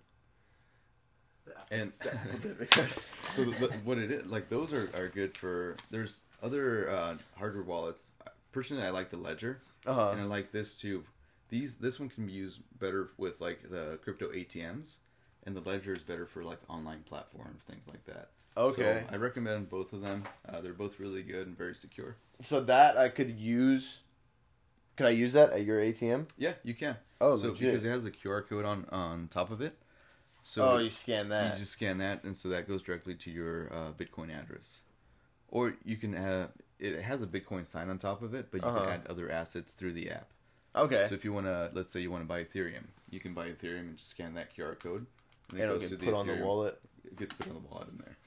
The Apple, and the Apple debit card. So the, what it is, like those are, are good for. There's other uh, hardware wallets. Personally, I like the Ledger, uh-huh. and I like this too. These this one can be used better with like the crypto A T Ms, and the Ledger is better for like online platforms, things like that. Okay, so I recommend both of them. Uh, they're both really good and very secure. So that I could use. Could I use that at your A T M? Yeah, you can. Oh, so legit. Because it has a Q R code on, on top of it. So oh, you scan that. You just scan that, and so that goes directly to your uh, Bitcoin address. Or you can have... It has a Bitcoin sign on top of it, but you uh-huh. can add other assets through the app. Okay. So if you want to... Let's say you want to buy Ethereum. You can buy Ethereum and just scan that Q R code. And it It'll goes get to put the on Ethereum. the wallet. It gets put on the wallet in there.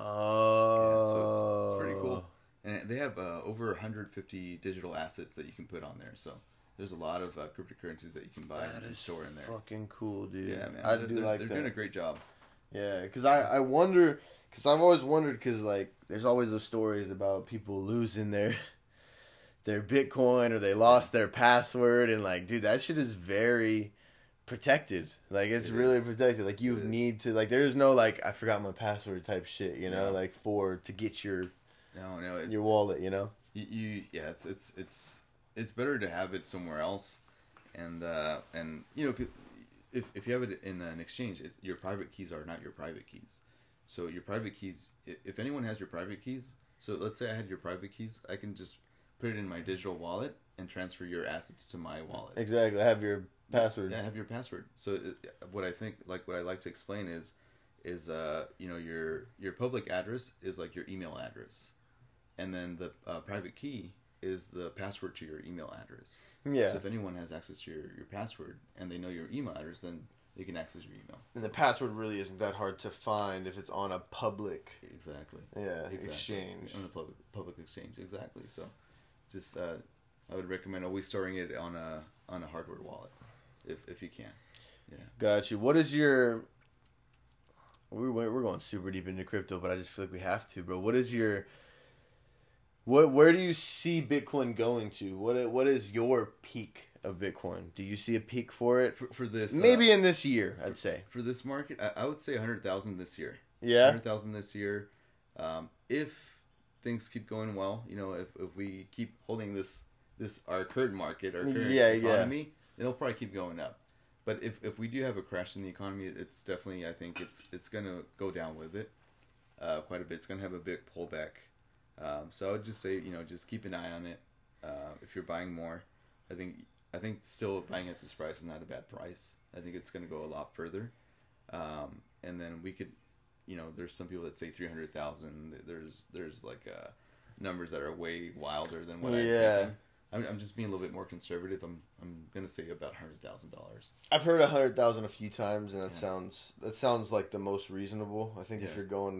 Oh. Yeah, so it's, it's pretty cool. And they have uh, over one hundred fifty digital assets that you can put on there. So there's a lot of uh, cryptocurrencies that you can buy that and store in there. Fucking cool, dude. Yeah, man. I they're, do they're, like they're that. Doing a great job. Yeah, because I, I wonder, because I've always wondered, because like there's always those stories about people losing their their Bitcoin or they lost their password, and like, dude, that shit is very protected. Like it's it really is. protected. Like you it need is. to like there's no like I forgot my password type shit, you know, yeah. like for to get your no no it's, your wallet, you know. You, you yeah, it's it's it's it's better to have it somewhere else, and uh and you know. Cause, If if you have it in an exchange, it's, your private keys are not your private keys. So your private keys, if anyone has your private keys, so let's say I had your private keys, I can just put it in my digital wallet and transfer your assets to my wallet. Exactly. I have your password. Yeah, I have your password. So what I think, like what I like to explain is, is uh you know your your public address is like your email address, and then the uh, private key is the password to your email address. Yeah. So if anyone has access to your, your password and they know your email address, then they can access your email. And so the password really isn't that hard to find if it's on a public exactly yeah exactly. exchange on a public public exchange exactly. So just uh, I would recommend always storing it on a on a hardware wallet if if you can. Yeah. Got you. What is your we're we're going super deep into crypto, but I just feel like we have to, bro. What is your What where do you see Bitcoin going to? What what is your peak of Bitcoin? Do you see a peak for it for, for this? Maybe uh, in this year, I'd for, say for this market, I, I would say a hundred thousand this year. Yeah, hundred thousand this year. Um, if things keep going well, you know, if, if we keep holding this this our current market, our current yeah, economy, yeah. it'll probably keep going up. But if if we do have a crash in the economy, it's definitely I think it's it's gonna go down with it uh, quite a bit. It's gonna have a big pullback. Um, so I would just say, you know, just keep an eye on it. Uh, if you're buying more, I think I think still buying at this price is not a bad price. I think it's going to go a lot further. Um, and then we could, you know, there's some people that say three hundred thousand. There's there's like uh, numbers that are way wilder than what yeah. I think. I'm, I'm just being a little bit more conservative. I'm I'm going to say about one hundred thousand dollars. I've heard one hundred thousand dollars a few times, and that yeah. sounds that sounds like the most reasonable. I think yeah. if you're going...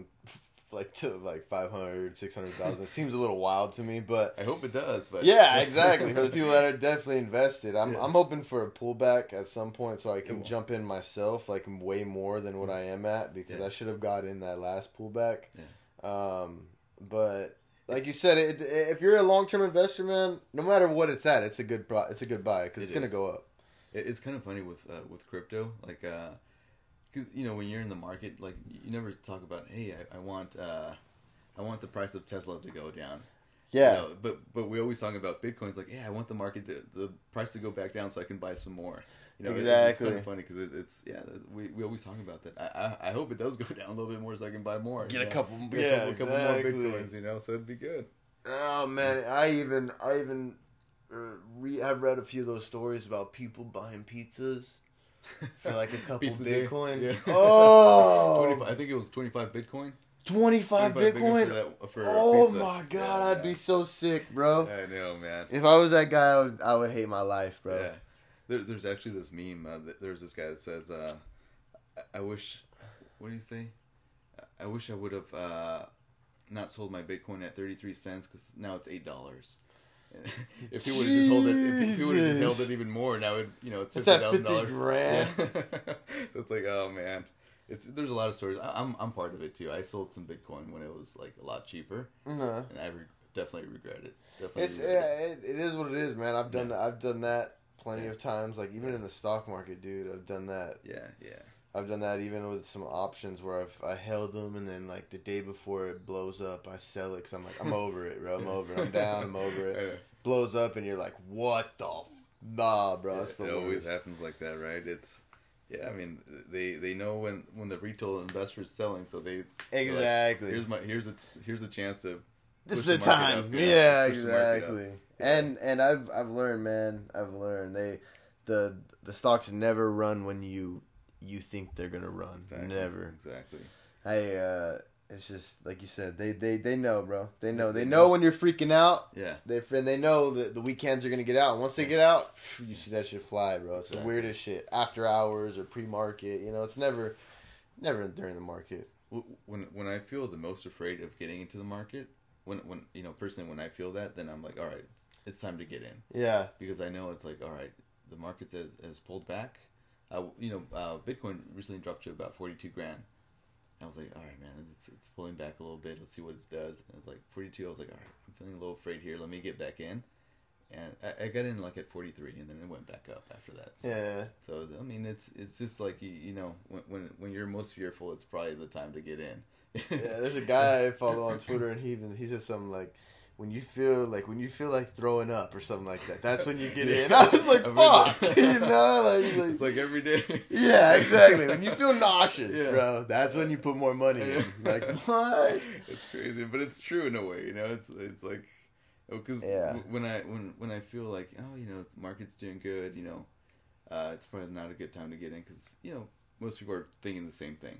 like to like five hundred, six hundred thousand. It seems a little wild to me, but I hope it does. But yeah, exactly. For the people that are definitely invested, I'm yeah. I'm hoping for a pullback at some point so I can jump in myself like way more than what I am at because yeah. I should have got in that last pullback. Yeah. Um, but like you said, it, it, if you're a long-term investor, man, no matter what it's at, it's a good pro- it's a good buy because it it's going to go up. It's kind of funny with uh, with crypto, like. Uh, Because, you know, when you're in the market, like, you never talk about, hey, I, I want uh, I want the price of Tesla to go down. Yeah. You know, but but we always talk about Bitcoin. It's like, yeah, I want the market, to, the price to go back down so I can buy some more. You know, exactly. It, it's kind of funny because it, it's, yeah, we, we always talk about that. I, I I hope it does go down a little bit more so I can buy more. Get a know? couple, get yeah, a couple, exactly. couple more Bitcoins, you know, so it'd be good. Oh, man, I even, I even, re- I've read a few of those stories about people buying pizzas. For like a couple Pizza Bitcoin. Yeah. Oh! I think it was twenty-five Bitcoin. twenty-five, twenty-five Bitcoin? For that, for oh pizza. My God, yeah, I'd yeah. be so sick, bro. I know, man. If I was that guy, I would, I would hate my life, bro. Yeah. There, there's actually this meme. Uh, that, there's this guy that says, uh, I, I wish, what do you say? I wish I would have uh, not sold my Bitcoin at thirty-three cents because now it's eight dollars. If he would have just held it, if he would have just held it even more, now it, you know, it's fifty thousand dollars. Yeah. So it's like, oh man, it's there's a lot of stories. I, I'm I'm part of it too. I sold some Bitcoin when it was like a lot cheaper, uh-huh. and I re- definitely regret it. Definitely, it's, regret yeah, it. It, it is what it is, man. I've done yeah. I've done that plenty yeah. of times. Like even yeah. in the stock market, dude, I've done that. Yeah, yeah. I've done that even with some options where I've I held them and then like the day before it blows up, I sell it because I'm like I'm over it, bro. I'm over it. I'm down. I'm over it. Blows up and you're like, what the f- nah, bro. That's the it worst. Always happens like that, right? It's yeah. I mean, they, they know when, when the retail investor is selling, so they exactly like, here's my here's a here's a chance to this is the, the time. Up, yeah, know, exactly. And and I've I've learned, man. I've learned they the the stocks never run when you. You think they're gonna run? Exactly. Never. Exactly. I. Uh, it's just like you said. They, they, they know, bro. They know. They know when you're freaking out. Yeah. They and they know that the weekends are gonna get out. And once they get out, you see that shit fly, bro. It's exactly. the weirdest shit. After hours or pre-market, you know, it's never, never during the market. When when I feel the most afraid of getting into the market when when you know personally when I feel that, then I'm like, all right, it's, it's time to get in. Yeah. Because I know it's like, all right, the market has, has pulled back. Uh, you know, uh, Bitcoin recently dropped to about forty-two grand. I was like, all right, man, it's it's pulling back a little bit. Let's see what it does. And it was like forty-two. I was like, all right, I'm feeling a little afraid here. Let me get back in. And I, I got in like at forty-three, and then it went back up after that. So, yeah. So I mean, it's it's just like you, you know, when, when when you're most fearful, it's probably the time to get in. Yeah, there's a guy I follow on Twitter, and he even he says something like, "When you feel like when you feel like throwing up or something like that, that's when you get in." I was like, "Fuck," you know, like, like it's like every day. Yeah, exactly. When you feel nauseous, yeah. bro, that's when you put more money in. Like what? It's crazy, but it's true in a way. You know, it's it's like because yeah. when I when when I feel like oh, you know, the market's doing good, you know, uh, it's probably not a good time to get in because you know most people are thinking the same thing.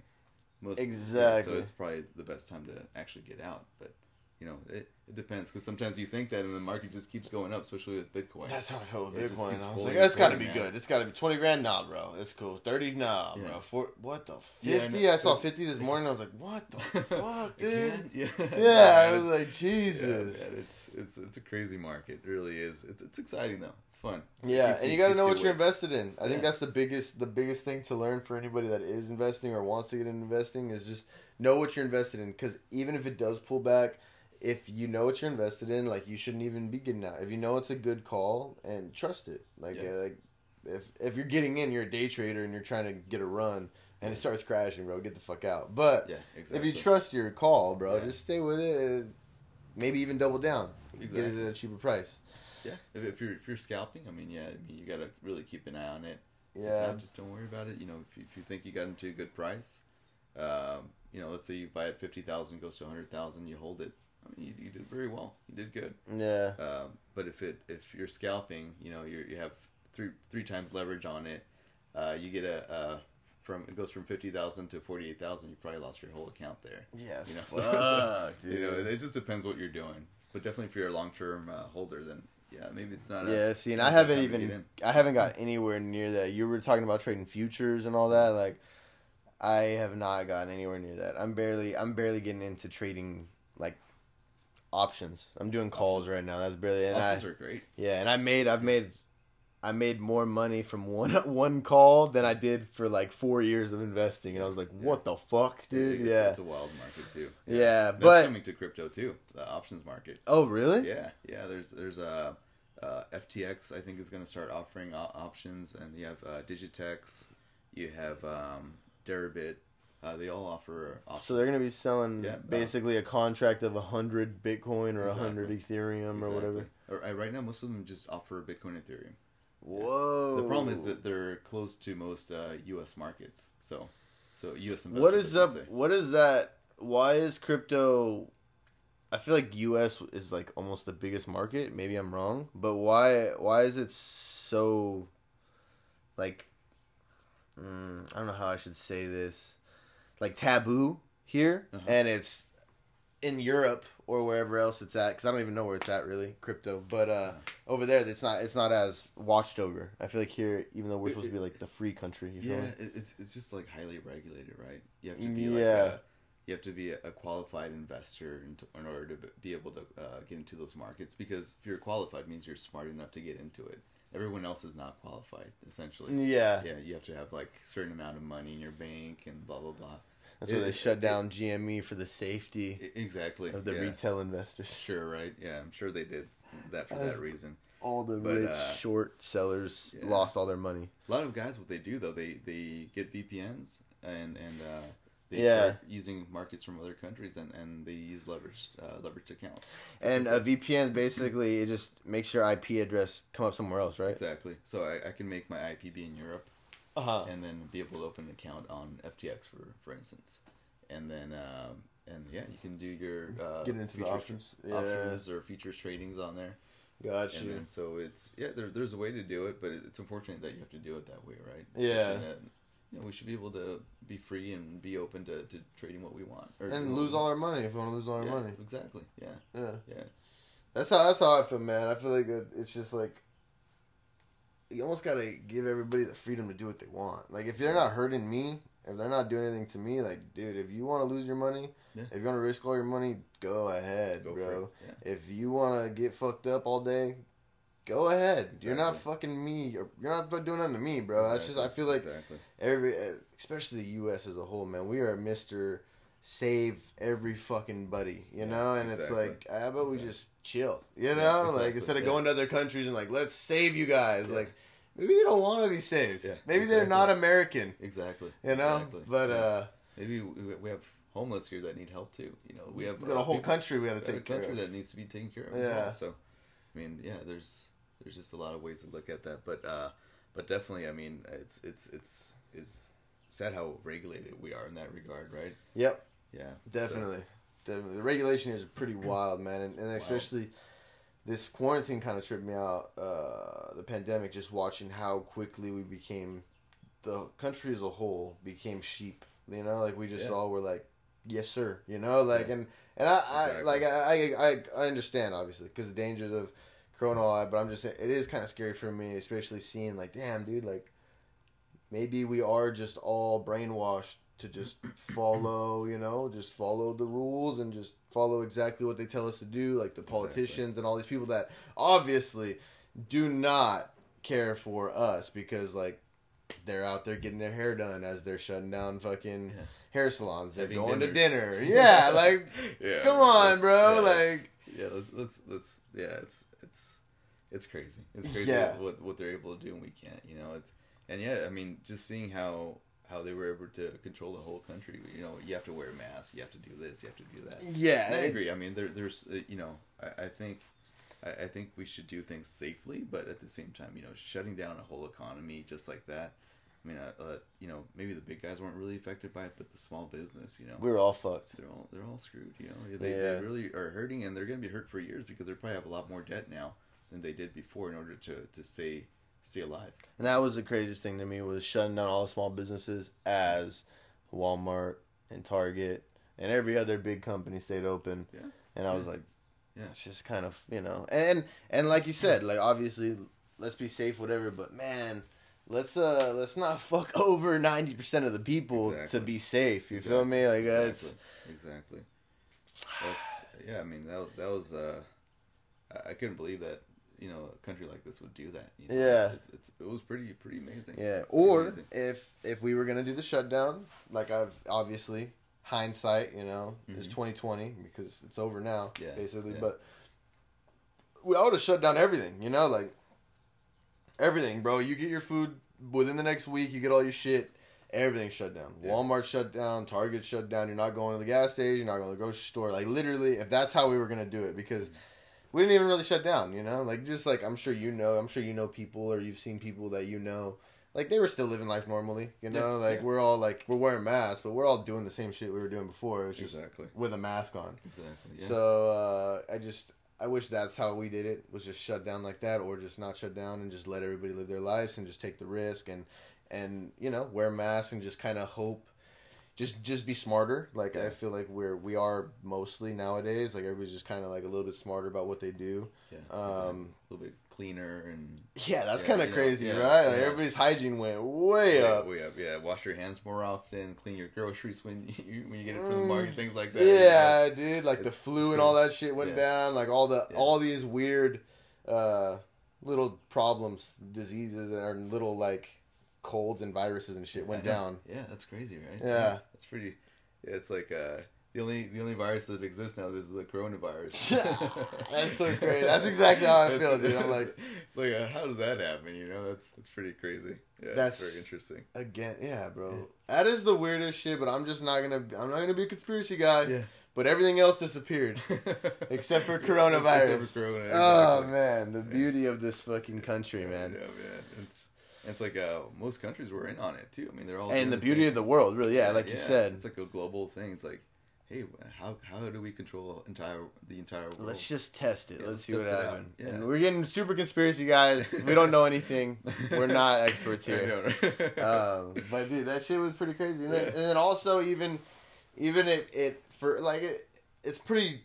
Most exactly. So it's probably the best time to actually get out, but. You know, it, it depends, because sometimes you think that, and the market just keeps going up, especially with Bitcoin. That's how I felt with Bitcoin. I was like, that's got to be good. It's got to be twenty grand, nah, bro. It's cool. thirty, nah, yeah. bro. Four, what the? fifty? Yeah, I, I saw fifty this morning, I was like, what the fuck, dude? Yeah, yeah, I was like, Jesus. Yeah, it's, it's it's a crazy market. It really is. It's it's exciting, though. It's fun. Yeah, it's, and you got to know what you're invested in. I yeah. think that's the biggest the biggest thing to learn for anybody that is investing or wants to get into investing is just know what you're invested in, because even if it does pull back, if you know what you're invested in, like, you shouldn't even be getting out. If you know it's a good call, and trust it. Like, yeah. uh, like if if you're getting in, you're a day trader, and you're trying to get a run, and it starts crashing, bro, get the fuck out. But yeah, exactly. If you trust your call, bro, yeah. just stay with it. Maybe even double down. Exactly. Get it at a cheaper price. Yeah. If, if you're if you're scalping, I mean, yeah, I mean, you got to really keep an eye on it. Yeah. Not, just don't worry about it. You know, if you, if you think you got into a good price, um, you know, let's say you buy it fifty thousand, goes to one hundred thousand, you hold it. I mean, you, you did very well. You did good. Yeah. Uh, but if it if you're scalping, you know, you you have three three times leverage on it. Uh, you get a uh, from it goes from fifty thousand to forty eight thousand. You probably lost your whole account there. Yeah. You know, fuck, so, so, dude. You know, it just depends what you're doing. But definitely, if you're a long term uh, holder, then yeah, maybe it's not. Yeah. A, see, and I haven't even I haven't got anywhere near that. You were talking about trading futures and all that. Like, I have not gotten anywhere near that. I'm barely I'm barely getting into trading like. Options. I'm doing calls right now. That's barely. And options I, are great. Yeah, and I made. I've made. I made more money from one one call than I did for like four years of investing, and I was like, "What yeah. the fuck, dude?" It's, yeah, it's a wild market too. Yeah, yeah but that's coming to crypto too. The options market. Oh, really? Yeah, yeah. There's there's a uh, uh, F T X. I think is going to start offering o- options, and you have uh, Digitex. You have um, Deribit. Uh, they all offer options. So they're going to be selling yeah, basically uh, a contract of one hundred Bitcoin or exactly. one hundred Ethereum or exactly. whatever. Or, right now, most of them just offer Bitcoin Ethereum. Whoa. Yeah. The problem is that they're closed to most uh, U S markets. So, so U S investors. What is that? Say. What is that? Why is crypto... I feel like U S is like almost the biggest market. Maybe I'm wrong. But why? Why is it so... Like... Mm, I don't know how I should say this. Like taboo here, uh-huh. and it's in Europe or wherever else it's at. Because I don't even know where it's at really, crypto. But uh, uh-huh. over there, it's not it's not as watched over. I feel like here, even though we're it, supposed it, to be like the free country, you yeah, know? it's it's just like highly regulated, right? You have to be yeah. like a, you have to be a qualified investor in, to, in order to be able to uh, get into those markets. Because if you're qualified, it means you're smart enough to get into it. Everyone else is not qualified, essentially. Yeah. Yeah, you have to have, like, a certain amount of money in your bank and blah, blah, blah. That's it, where they it, shut it, down G M E for the safety it, exactly. of the yeah. retail investors. Sure, right? Yeah, I'm sure they did that for As that reason. All the but, rich uh, short sellers yeah. lost all their money. A lot of guys, what they do, though, they, they get V P Ns and, and uh, they yeah. start using markets from other countries, and, and they use leveraged, uh, leveraged accounts. And a V P N, basically, it just makes your I P address come up somewhere else, right? Exactly. So I, I can make my I P be in Europe, uh-huh. and then be able to open an account on F T X, for, for instance. And then, um, and yeah, you can do your... Uh, Get into the options. Tra- yeah. Options or futures tradings on there. Gotcha. And then, so it's... Yeah, there, there's a way to do it, but it's unfortunate that you have to do it that way, right? Yeah. You know, we should be able to be free and be open to, to trading what we want, or and lose all our money if we want to lose all our yeah, money. Exactly. Yeah. Yeah. Yeah. That's how that's how I feel, man. I feel like it's just like you almost gotta give everybody the freedom to do what they want. Like if they're not hurting me, If they're not doing anything to me, like, dude, if you want to lose your money, yeah. if you want to risk all your money, go ahead, go bro. Yeah. If you want to get fucked up all day, go ahead. Exactly. You're not fucking me. You're not doing nothing to me, bro. Exactly. That's just, I feel like exactly. every, especially the U S as a whole, man, we are Mister Save every fucking buddy, you yeah, know? And exactly. it's like, how about exactly. we just chill, you know? Yeah, exactly. Like, instead of yeah. going to other countries and like, let's save you guys, yeah. like, maybe they don't want to be saved. Yeah, maybe exactly. they're not American. Exactly. You know? Exactly. But, yeah. uh... Maybe we have homeless here that need help, too. You know, we have... We've got a whole people, country we have to take care of. A country that needs to be taken care of. Yeah. Well. So, I mean, yeah, there's there's just a lot of ways to look at that. But, uh... But definitely, I mean, it's it's it's it's sad how regulated we are in that regard, right? Yep. Yeah. Definitely. So. Definitely. The regulation is pretty wild, man. And, and especially... Wow. This quarantine kind of tripped me out, uh, the pandemic, just watching how quickly we became, the country as a whole became sheep, you know, like we just yeah. all were like, yes, sir, you know, like, yeah. and, and I, exactly. I like, I, I, I understand, obviously, because the dangers of corona, but I'm just saying, it is kind of scary for me, especially seeing like, damn, dude, like, maybe we are just all brainwashed to just follow, you know, just follow the rules and just follow exactly what they tell us to do, like the politicians exactly. and all these people that obviously do not care for us because, like, they're out there getting their hair done as they're shutting down fucking yeah. hair salons. They're Having going dinners. to dinner. Yeah, like, yeah, come on, bro. Yeah, like, let's, yeah, let's, let's, let's, yeah, it's, it's, it's crazy. It's crazy yeah. what what they're able to do and we can't, you know, it's, and yeah, I mean, just seeing how, how they were able to control the whole country. You know, you have to wear a mask, you have to do this, you have to do that. Yeah. And I agree. I mean, there, there's, uh, you know, I, I think I, I think we should do things safely, but at the same time, you know, shutting down a whole economy just like that, I mean, uh, uh, you know, maybe the big guys weren't really affected by it, but the small business, you know. We're all fucked. They're all, they're all screwed, you know. They, yeah. they really are hurting, and they're going to be hurt for years because they probably have a lot more debt now than they did before in order to, to stay... stay alive. And that was the craziest thing to me, was shutting down all the small businesses as Walmart and Target and every other big company stayed open. Yeah. And I was yeah. like, yeah, it's just kind of, you know, and, and like you said, like, obviously let's be safe, whatever, but man, let's, uh, let's not fuck over ninety percent of the people exactly. to be safe. You exactly. feel me? Like that's exactly. exactly. That's yeah. I mean, that, that was, uh, I couldn't believe that, you know, a country like this would do that. You know? Yeah. It's, it's, it's, it was pretty, pretty amazing. Yeah. Or amazing. if, if we were going to do the shutdown, like I've obviously hindsight, you know, mm-hmm. is twenty twenty because it's over now, yeah. basically. Yeah. But we, I would have shut down everything, you know, like everything, bro. You get your food within the next week, you get all your shit. Everything's shut down. Yeah. Walmart shut down. Target shut down. You're not going to the gas station. You're not going to the grocery store. Like literally, if that's how we were going to do it, because we didn't even really shut down, you know? Like, just like, I'm sure you know, I'm sure you know people or you've seen people that you know, like, they were still living life normally, you know? Yeah, like, yeah. we're all, like, we're wearing masks, but we're all doing the same shit we were doing before. It was just exactly. with a mask on. Exactly, yeah. So, uh, I just, I wish that's how we did it, was just shut down like that, or just not shut down and just let everybody live their lives and just take the risk and, and you know, wear masks and just kind of hope. Just, just be smarter. Like yeah. I feel like we're we are mostly nowadays. Like everybody's just kind of like a little bit smarter about what they do. Yeah, um, a little bit cleaner and yeah, that's yeah, kind of crazy, know, yeah, right? Yeah. Like everybody's hygiene went way yeah, up. Way up, yeah. Wash your hands more often. Clean your groceries when you when you get it from the market. Things like that. Yeah, you know, dude. Like the flu and all that shit went yeah. down. Like all the yeah. all these weird uh, little problems, diseases, and little like. colds and viruses and shit went down. Yeah, that's crazy, right? Yeah, yeah that's pretty. Yeah, it's like uh, the only the only virus that exists now is the coronavirus. That's so crazy. That's exactly how I feel, dude. I'm like, it's like, uh, how does that happen? You know, that's that's pretty crazy. Yeah, that's very interesting. Again, yeah, bro, yeah. that is the weirdest shit. But I'm just not gonna I'm not gonna be a conspiracy guy. Yeah. But everything else disappeared, except for coronavirus. Except for corona, exactly. Oh man, the beauty yeah. of this fucking country, man. Yeah, man. It's It's like uh, most countries were in on it, too. I mean, they're all... And the, the beauty same. of the world, really. Yeah, yeah like yeah, you said. It's, it's like a global thing. It's like, hey, how how do we control entire the entire world? Let's just test it. Yeah, let's, let's see what happens. Yeah. And we're getting super conspiracy, guys. We don't know anything. We're not experts here. I know, right? um, but, dude, that shit was pretty crazy. And then, yeah. and then also, even even it... it for like it, it's pretty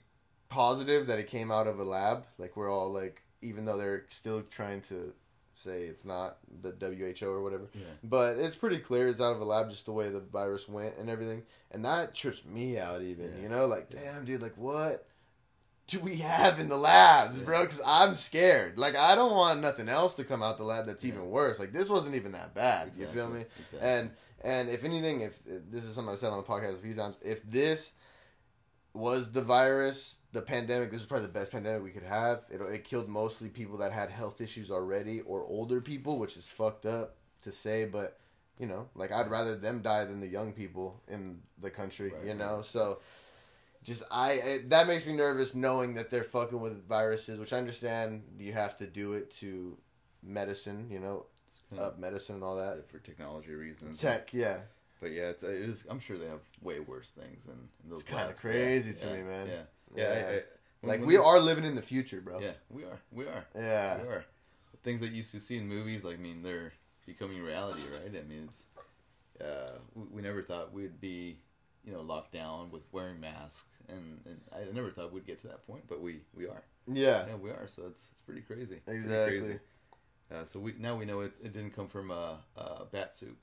positive that it came out of a lab. Like, we're all, like... Even though they're still trying to... say it's not the W H O or whatever. Yeah. But it's pretty clear it's out of a lab, just the way the virus went and everything. And that trips me out even, yeah. you know? Like, damn, dude, like, what do we have in the labs, yeah. bro? Because I'm scared. Like, I don't want nothing else to come out the lab that's yeah. even worse. Like, this wasn't even that bad. Exactly. You feel me? Exactly. And, and if anything, if this is something I've said on the podcast a few times, if this was the virus, the pandemic, this was probably the best pandemic we could have. It, it killed mostly people that had health issues already or older people, which is fucked up to say, but, you know, like, I'd rather them die than the young people in the country, right, you know? Right. So, just, I, it, that makes me nervous knowing that they're fucking with viruses, which I understand you have to do it to medicine, you know, hmm. up medicine and all that. For technology reasons. Tech, yeah. But yeah, it's, it is, I'm sure they have way worse things than those. It's kind of crazy yeah, to yeah, me, man. Yeah, yeah. yeah. I, I, like we, we are living in the future, bro. Yeah, we are. We are. Yeah, we are. The things that you used to see in movies, like, I mean, they're becoming reality, right? I mean, it's uh, we, we never thought we'd be, you know, locked down with wearing masks, and, and I never thought we'd get to that point, but we, we are. Yeah, yeah, we are. So it's it's pretty crazy. Exactly. Pretty crazy. Uh, so we now we know it, it didn't come from a, a bat soup.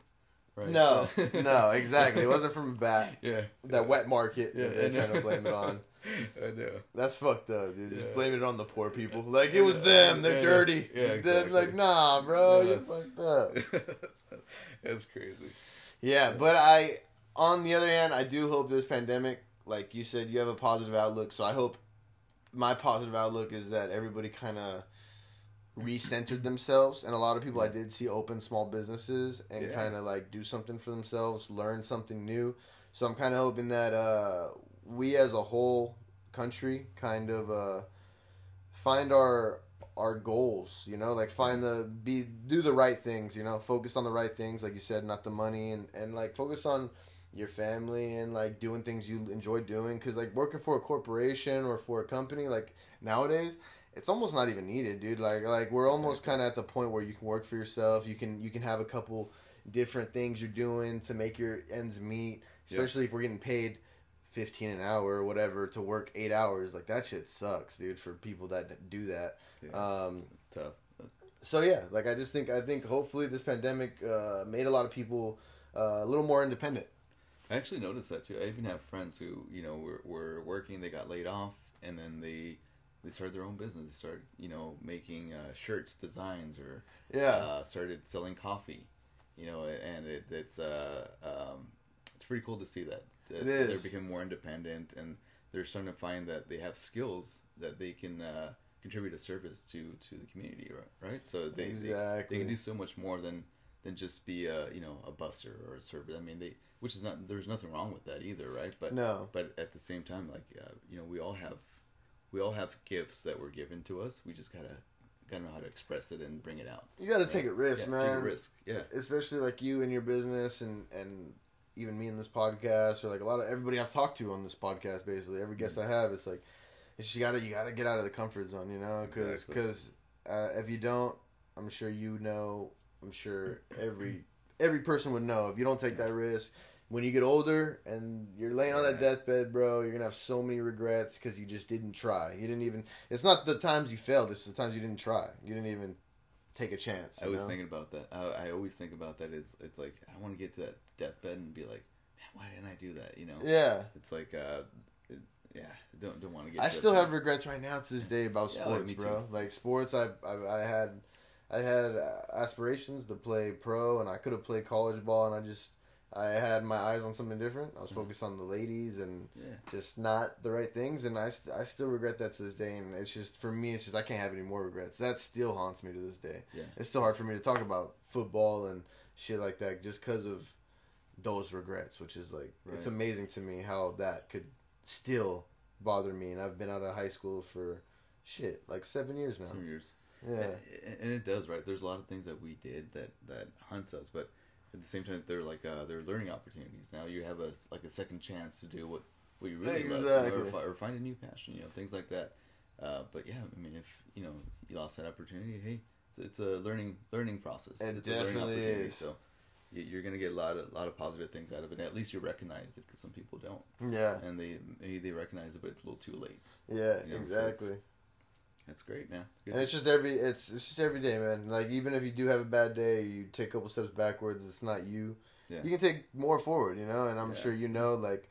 Right, no, so. no, exactly. It wasn't from a bat. Yeah. That wet market yeah, that they're trying to blame it on. I know. That's fucked up, dude. Just yeah. blame it on the poor people. Like, it was them. They're yeah, dirty. Yeah, exactly. They're like, nah, bro, no, you're fucked up. that's, that's crazy. Yeah, yeah, but I, on the other hand, I do hope this pandemic, like you said, you have a positive outlook. So I hope my positive outlook is that everybody kind of recentered themselves, and a lot of people I did see open small businesses and yeah. kind of like do something for themselves, learn something new. So I'm kind of hoping that uh, we as a whole country kind of uh, find our our goals, you know, like find the be do the right things, you know, focus on the right things, like you said, not the money, and, and like focus on your family and like doing things you enjoy doing, because like working for a corporation or for a company, like nowadays, it's almost not even needed, dude. Like, like we're almost kind of at the point where you can work for yourself. You can you can have a couple different things you're doing to make your ends meet. Especially yep. if we're getting paid fifteen an hour or whatever to work eight hours. Like, that shit sucks, dude. For people that do that, yeah, um, it's, it's tough. So yeah, like I just think I think hopefully this pandemic uh, made a lot of people uh, a little more independent. I actually noticed that too. I even have friends who, you know, were were working. They got laid off, and then they. They started their own business. They started, you know, making uh, shirts, designs, or yeah, uh, started selling coffee. You know, and it, it's uh, um, it's pretty cool to see that it is. They're becoming more independent, and they're starting to find that they have skills that they can uh, contribute a service to, to the community, right? So they, exactly. they they can do so much more than, than just be a, you know, a busser or a server. I mean, they which is not there's nothing wrong with that either, right? But no, but at the same time, like uh, you know, we all have. We all have gifts that were given to us. We just gotta gotta know how to express it and bring it out. You gotta right? take a risk, yeah, man. Take a risk, yeah. Especially like you and your business, and, and even me in this podcast, or like a lot of everybody I've talked to on this podcast. Basically, every guest mm-hmm. I have, it's like it's you gotta you gotta get out of the comfort zone, you know, because because exactly. uh, if you don't, I'm sure you know. I'm sure every every person would know if you don't take that risk. When you get older and you're laying on that deathbed, bro, you're going to have so many regrets because you just didn't try. You didn't even... It's not the times you failed. It's the times you didn't try. You didn't even take a chance. I was know? thinking about that. I, I always think about that. It's, it's like, I want to get to that deathbed and be like, man, why didn't I do that? You know? Yeah. It's like... Uh, it's, yeah. Don't don't want to get... I to still have regrets right now to this day about yeah, sports, like bro. Like, sports, I, I, I had... I had aspirations to play pro, and I could have played college ball, and I just... I had my eyes on something different. I was focused on the ladies and yeah. just not the right things. And I, st- I still regret that to this day. And it's just, for me, it's just, I can't have any more regrets. That still haunts me to this day. Yeah. It's still hard for me to talk about football and shit like that just because of those regrets, which is like, right. it's amazing to me how that could still bother me. And I've been out of high school for shit, like seven years now. Seven years. Yeah. And, and it does, right? There's a lot of things that we did that, that haunts us, but at the same time, they're like uh, they're learning opportunities. Now you have a like a second chance to do what, what you really exactly. love, or, fi- or find a new passion, you know, things like that. Uh, but yeah, I mean, if you know you lost that opportunity, hey, it's, it's a learning learning process. It it's definitely a learning is. So you're gonna get a lot of lot of positive things out of it. And at least you recognize it, because some people don't. Yeah, and they maybe they recognize it, but it's a little too late. Yeah, you know? Exactly. So That's great, man. Good. And it's just every it's it's just every day, man. Like, even if you do have a bad day, you take a couple steps backwards. It's not you. Yeah. You can take more forward, you know. And I'm yeah. sure you know, like,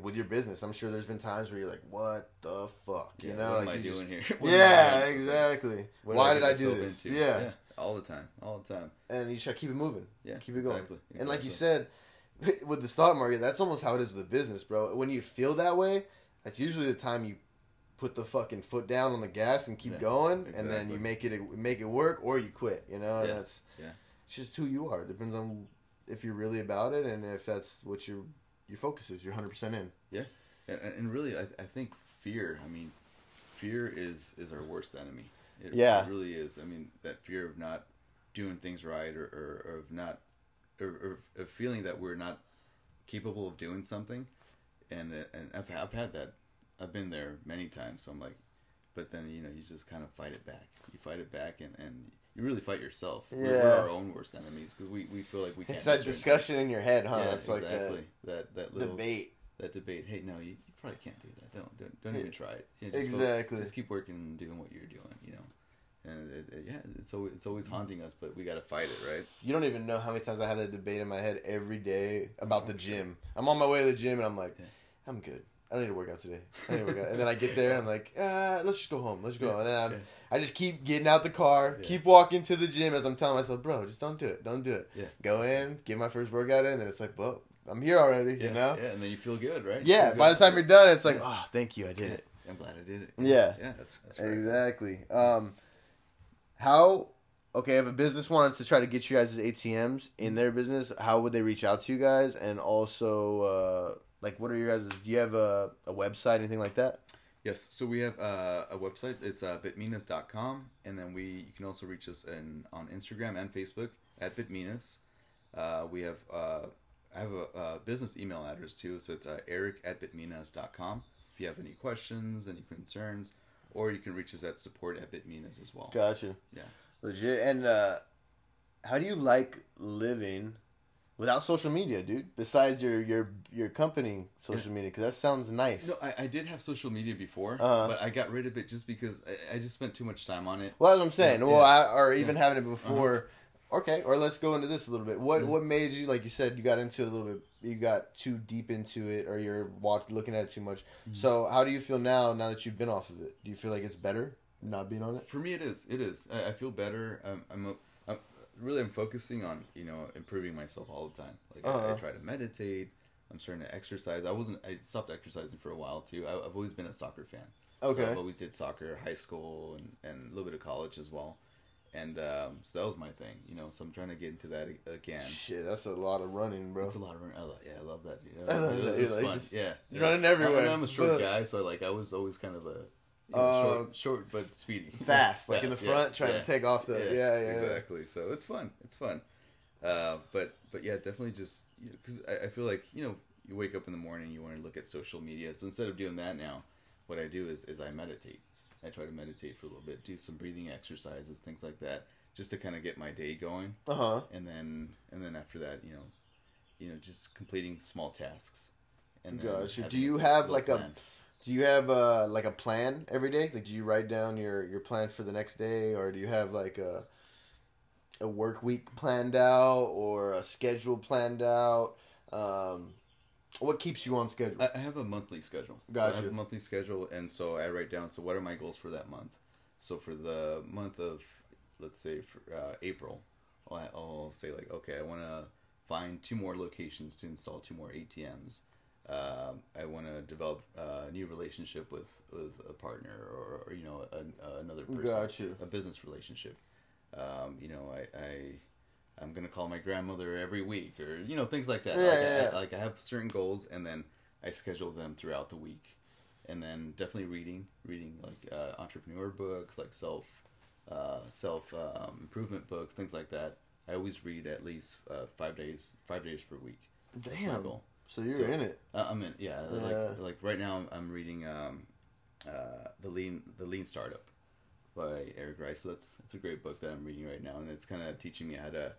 with your business, I'm sure there's been times where you're like, "What the fuck?" You yeah, know, what am like I you doing just, here? What yeah, am I exactly. What Why I did I do this? Yeah. yeah, all the time, all the time. And you should keep it moving. Yeah, keep it exactly. going. Exactly. And like you said, with the stock market, that's almost how it is with the business, bro. When you feel that way, that's usually the time you put the fucking foot down on the gas and keep yeah, going, exactly. and then you make it make it work, or you quit. You know, and yeah. that's yeah. it's just who you are. It depends on if you're really about it and if that's what your your focus is. You're one hundred percent in. Yeah. And, and really, I, I think fear, I mean, fear is, is our worst enemy. It, yeah. It really is. I mean, that fear of not doing things right or, or, or of not, or, or of feeling that we're not capable of doing something. And and I've, I've had that. I've been there many times. So I'm like, but then, you know, you just kind of fight it back. You fight it back and... and you really fight yourself. Yeah. We're, we're our own worst enemies because we, we feel like we can't. It's that discussion anything. in your head, huh? Yeah, it's exactly. like that, that, that little debate. That debate. Hey, no, you, you probably can't do that. Don't don't, don't yeah. even try it. You know, just exactly. Focus, just keep working and doing what you're doing, you know. And it, it, yeah, it's always, it's always haunting us, but we got to fight it, right? You don't even know how many times I have that debate in my head every day about the gym. I'm on my way to the gym and I'm like, yeah. I'm good. I don't need to work out today. I don't need to work out. And then I get there and I'm like, ah, let's just go home. Let's go. And then I'm, yeah. I just keep getting out the car, yeah. keep walking to the gym as I'm telling myself, bro, just don't do it. Don't do it. Yeah. Go in, get my first workout in, and it's like, well, I'm here already, yeah. you know? Yeah, and then you feel good, right? You yeah, good. By the time you're done, it's like, oh, thank you, I did it. I'm glad I did it. Yeah. Yeah, that's, that's right. Exactly. Um, how, okay, if a business wanted to try to get you guys' A T Ms in their business, how would they reach out to you guys? And also... Uh, Like, what are your guys? Do you have a, a website, anything like that? Yes. So we have uh, a website. It's uh, bitminus dot com. And then we you can also reach us in, on Instagram and Facebook at bitminus. Uh, we have uh, I have a, a business email address, too. So it's uh, eric at bitminus dot com. If you have any questions, any concerns, or you can reach us at support at bitminus as well. Gotcha. Yeah. Legit. And uh, how do you like living... without social media, dude, besides your your, your company social media, because that sounds nice. No, I, I did have social media before, uh-huh. but I got rid of it just because I, I just spent too much time on it. Well, that's what I'm saying. Yeah, well, yeah. I, or even yeah. having it before. Uh-huh. Okay, or let's go into this a little bit. What yeah. what made you, like you said, you got into it a little bit, you got too deep into it, or you're watch, looking at it too much. Mm-hmm. So how do you feel now, now that you've been off of it? Do you feel like it's better not being on it? For me, it is. It is. I, I feel better. I'm... I'm a, Really, I'm focusing on, you know, improving myself all the time. Like, uh-huh. I, I try to meditate. I'm starting to exercise. I wasn't... I stopped exercising for a while, too. I, I've always been a soccer fan. Okay. So I've always did soccer, high school, and, and a little bit of college as well. And um, so that was my thing, you know. So I'm trying to get into that again. Shit, that's a lot of running, bro. That's a lot of running. I love, yeah, I love that, dude. I love it, that. It was like fun. Just yeah. You're running everywhere. I mean, I'm a short but... guy, so, like, I was always kind of a... You know, uh, short, short but speedy, fast, like fast, in the front, yeah, trying yeah, to take off the yeah, yeah, yeah, exactly. So it's fun, it's fun. Uh, but but yeah, definitely just because you know, I, I feel like you know you wake up in the morning, you want to look at social media. So instead of doing that now, what I do is is I meditate. I try to meditate for a little bit, do some breathing exercises, things like that, just to kind of get my day going. Uh huh. And then and then after that, you know, you know, just completing small tasks. And gotcha. Do you a, have like plan. a Do you have uh, like a plan every day? Like, do you write down your, your plan for the next day, or do you have like a a work week planned out or a schedule planned out? Um, what keeps you on schedule? I have a monthly schedule. Gotcha. So I have a monthly schedule, and so I write down. So what are my goals for that month? So for the month of, let's say, for, uh, April, I'll, I'll say like, okay, I want to find two more locations to install two more A T Ms. Uh, I want to develop a new relationship with, with a partner or, or you know, a, a, another person, gotcha. A business relationship. Um, you know, I, I, I'm going to call my grandmother every week or, you know, things like that. Yeah, like, yeah. I, like I have certain goals and then I schedule them throughout the week and then definitely reading, reading like, uh, entrepreneur books, like self, uh, self, um, improvement books, things like that. I always read at least, uh, five days, five days per week. That's my goal. So you're so, in it. Uh, I'm in, yeah. Like, yeah. like right now, I'm reading um, uh, the Lean, the Lean Startup by Eric Ries. So that's that's a great book that I'm reading right now, and it's kind of teaching me how to,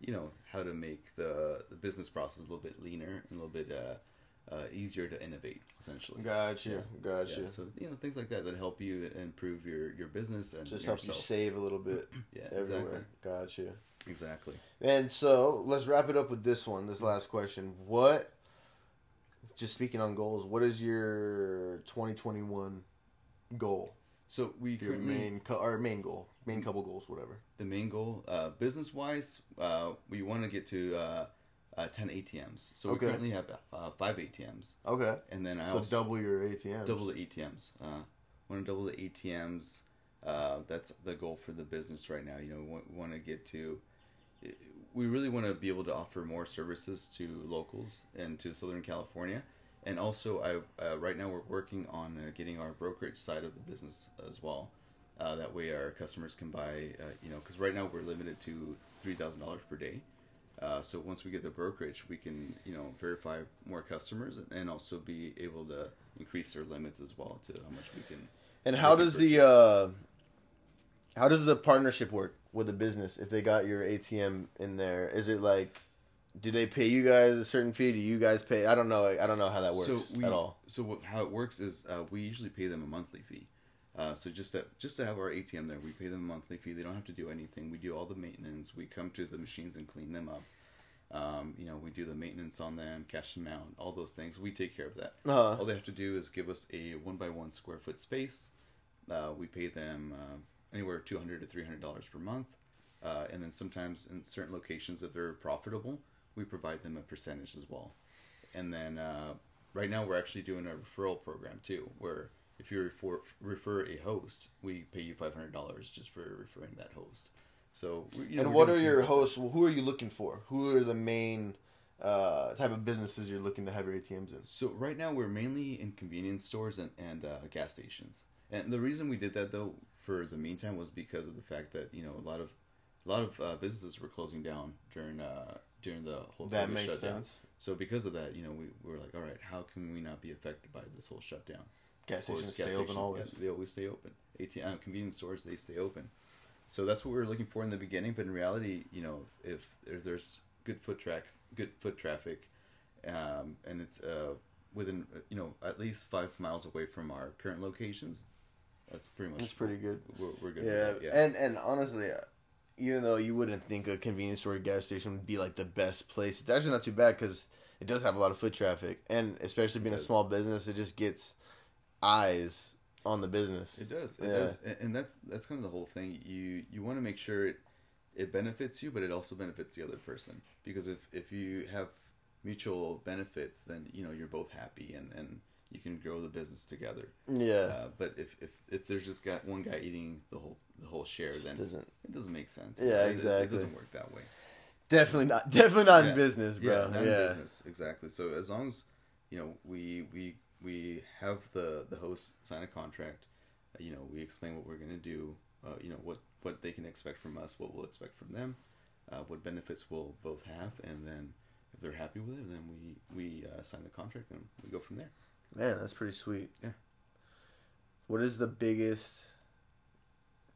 you know, how to make the, the business process a little bit leaner and a little bit uh, uh, easier to innovate, essentially. Gotcha, yeah. gotcha. Yeah. So, you know, things like that that help you improve your, your business and just help yourself. You save a little bit. Yeah, everywhere. Exactly. Gotcha. Exactly. And so, let's wrap it up with this one, this last question. What, just speaking on goals, what is your twenty twenty-one goal? So we your main our main goal, main couple goals, whatever. The main goal, uh, business wise, uh, we want to get to uh, uh, ten A T Ms. So we okay. currently have uh, five A T Ms. Okay. And then I so also double your A T Ms. Double the A T Ms. Uh, want to double the A T Ms. Uh, that's the goal for the business right now. You know, we want, want to get to. We really want to be able to offer more services to locals and to Southern California. And also, I uh, right now we're working on uh, getting our brokerage side of the business as well. Uh, that way, our customers can buy, uh, you know, because right now we're limited to three thousand dollars per day. Uh, so once we get the brokerage, we can, you know, verify more customers and also be able to increase their limits as well to how much we can. And how does the uh, how does the partnership work with the business if they got your A T M in there? Is it like? Do they pay you guys a certain fee? Do you guys pay? I don't know. I don't know how that works so we, at all. So what, how it works is uh, we usually pay them a monthly fee. Uh, so just to, just to have our A T M there, we pay them a monthly fee. They don't have to do anything. We do all the maintenance. We come to the machines and clean them up. Um, you know, we do the maintenance on them, cash them out, all those things. We take care of that. Uh-huh. All they have to do is give us a one by one square foot space. Uh, we pay them uh, anywhere two hundred to three hundred dollars per month, uh, and then sometimes in certain locations if they're profitable. We provide them a percentage as well. And then uh, right now we're actually doing a referral program too, where if you refer, refer a host, we pay you five hundred dollars just for referring that host. So, you know, and what are your hosts? Well, who are you looking for? Who are the main uh, type of businesses you're looking to have your A T Ms in? So right now we're mainly in convenience stores and, and uh, gas stations. And the reason we did that though, for the meantime, was because of the fact that, you know, a lot of, a lot of uh, businesses were closing down during... Uh, during the whole that makes shutdown. Sense. So because of that, you know, we, we were like, all right, how can we not be affected by this whole shutdown? Gas course, stations gas stay stations, open always. Yeah, they always stay open. A T M, convenience stores, they stay open. So that's what we were looking for in the beginning. But in reality, you know, if, if there's good foot track, good foot traffic, um, and it's uh, within, you know, at least five miles away from our current locations, that's pretty much. That's pretty good. We're, we're good. Yeah. With that, yeah, and and honestly. Uh, Even though you wouldn't think a convenience store or gas station would be like the best place, it's actually not too bad because it does have a lot of foot traffic, and especially being a small business, it just gets eyes on the business. It does, it yeah. does, and that's that's kind of the whole thing. You you want to make sure it it benefits you, but it also benefits the other person, because if if you have mutual benefits, then you know you're both happy and and. You can grow the business together. Yeah. Uh, but if, if if there's just got one guy eating the whole the whole share, then it doesn't it doesn't make sense. Yeah, it, exactly. It, it doesn't work that way. Definitely not. Definitely not yeah. in business, bro. Yeah, not yeah. in business. Exactly. So as long as you know we we we have the, the host sign a contract, you know we explain what we're gonna do. Uh, you know what, what they can expect from us, what we'll expect from them, uh, what benefits we'll both have, and then if they're happy with it, then we we uh, sign the contract and we go from there. Man, that's pretty sweet. Yeah. What is the biggest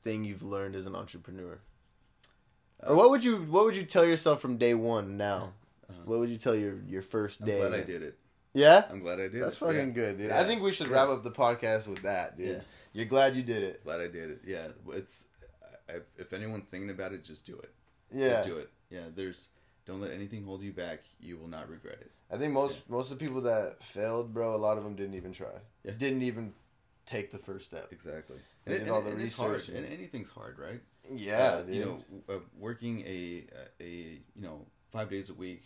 thing you've learned as an entrepreneur? Uh, or what would you what would you tell yourself from day one now? Uh, what would you tell your, your first day? I'm glad I did it. Yeah? I'm glad I did that's it. That's fucking yeah. good, dude. Yeah. I think we should wrap up the podcast with that, dude. Yeah. You're glad you did it. Glad I did it. Yeah. It's I, if anyone's thinking about it, just do it. Yeah. Just do it. Yeah, there's don't let anything hold you back. You will not regret it. I think most yeah. most of the people that failed, bro, a lot of them didn't even try. Yeah. Didn't even take the first step. Exactly. And, and, and all the and research. And, and anything's hard, right? Yeah, uh, dude. You know, uh, working a, a, you know, five days a week,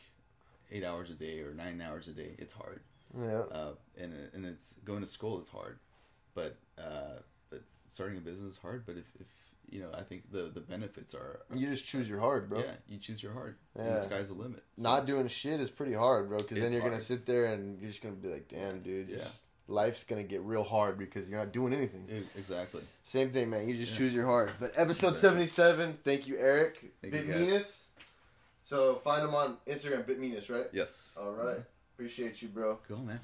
eight hours a day or nine hours a day, it's hard. Yeah. Uh, and, and it's going to school is hard. But, uh, but starting a business is hard. But if... if you know, I think the, the benefits are... You just choose your heart, bro. Yeah, you choose your heart. Yeah. And the sky's the limit. So. Not doing shit is pretty hard, bro, because then you're going to sit there and you're just going to be like, damn, dude. Yeah. Just, life's going to get real hard because you're not doing anything. It, exactly. Same thing, man. You just yeah. choose your heart. But episode exactly. seventy-seven, thank you, Eric. Thank Bitminus. You so find him on Instagram, Bitminus, right? Yes. All right. Yeah. Appreciate you, bro. Cool, man.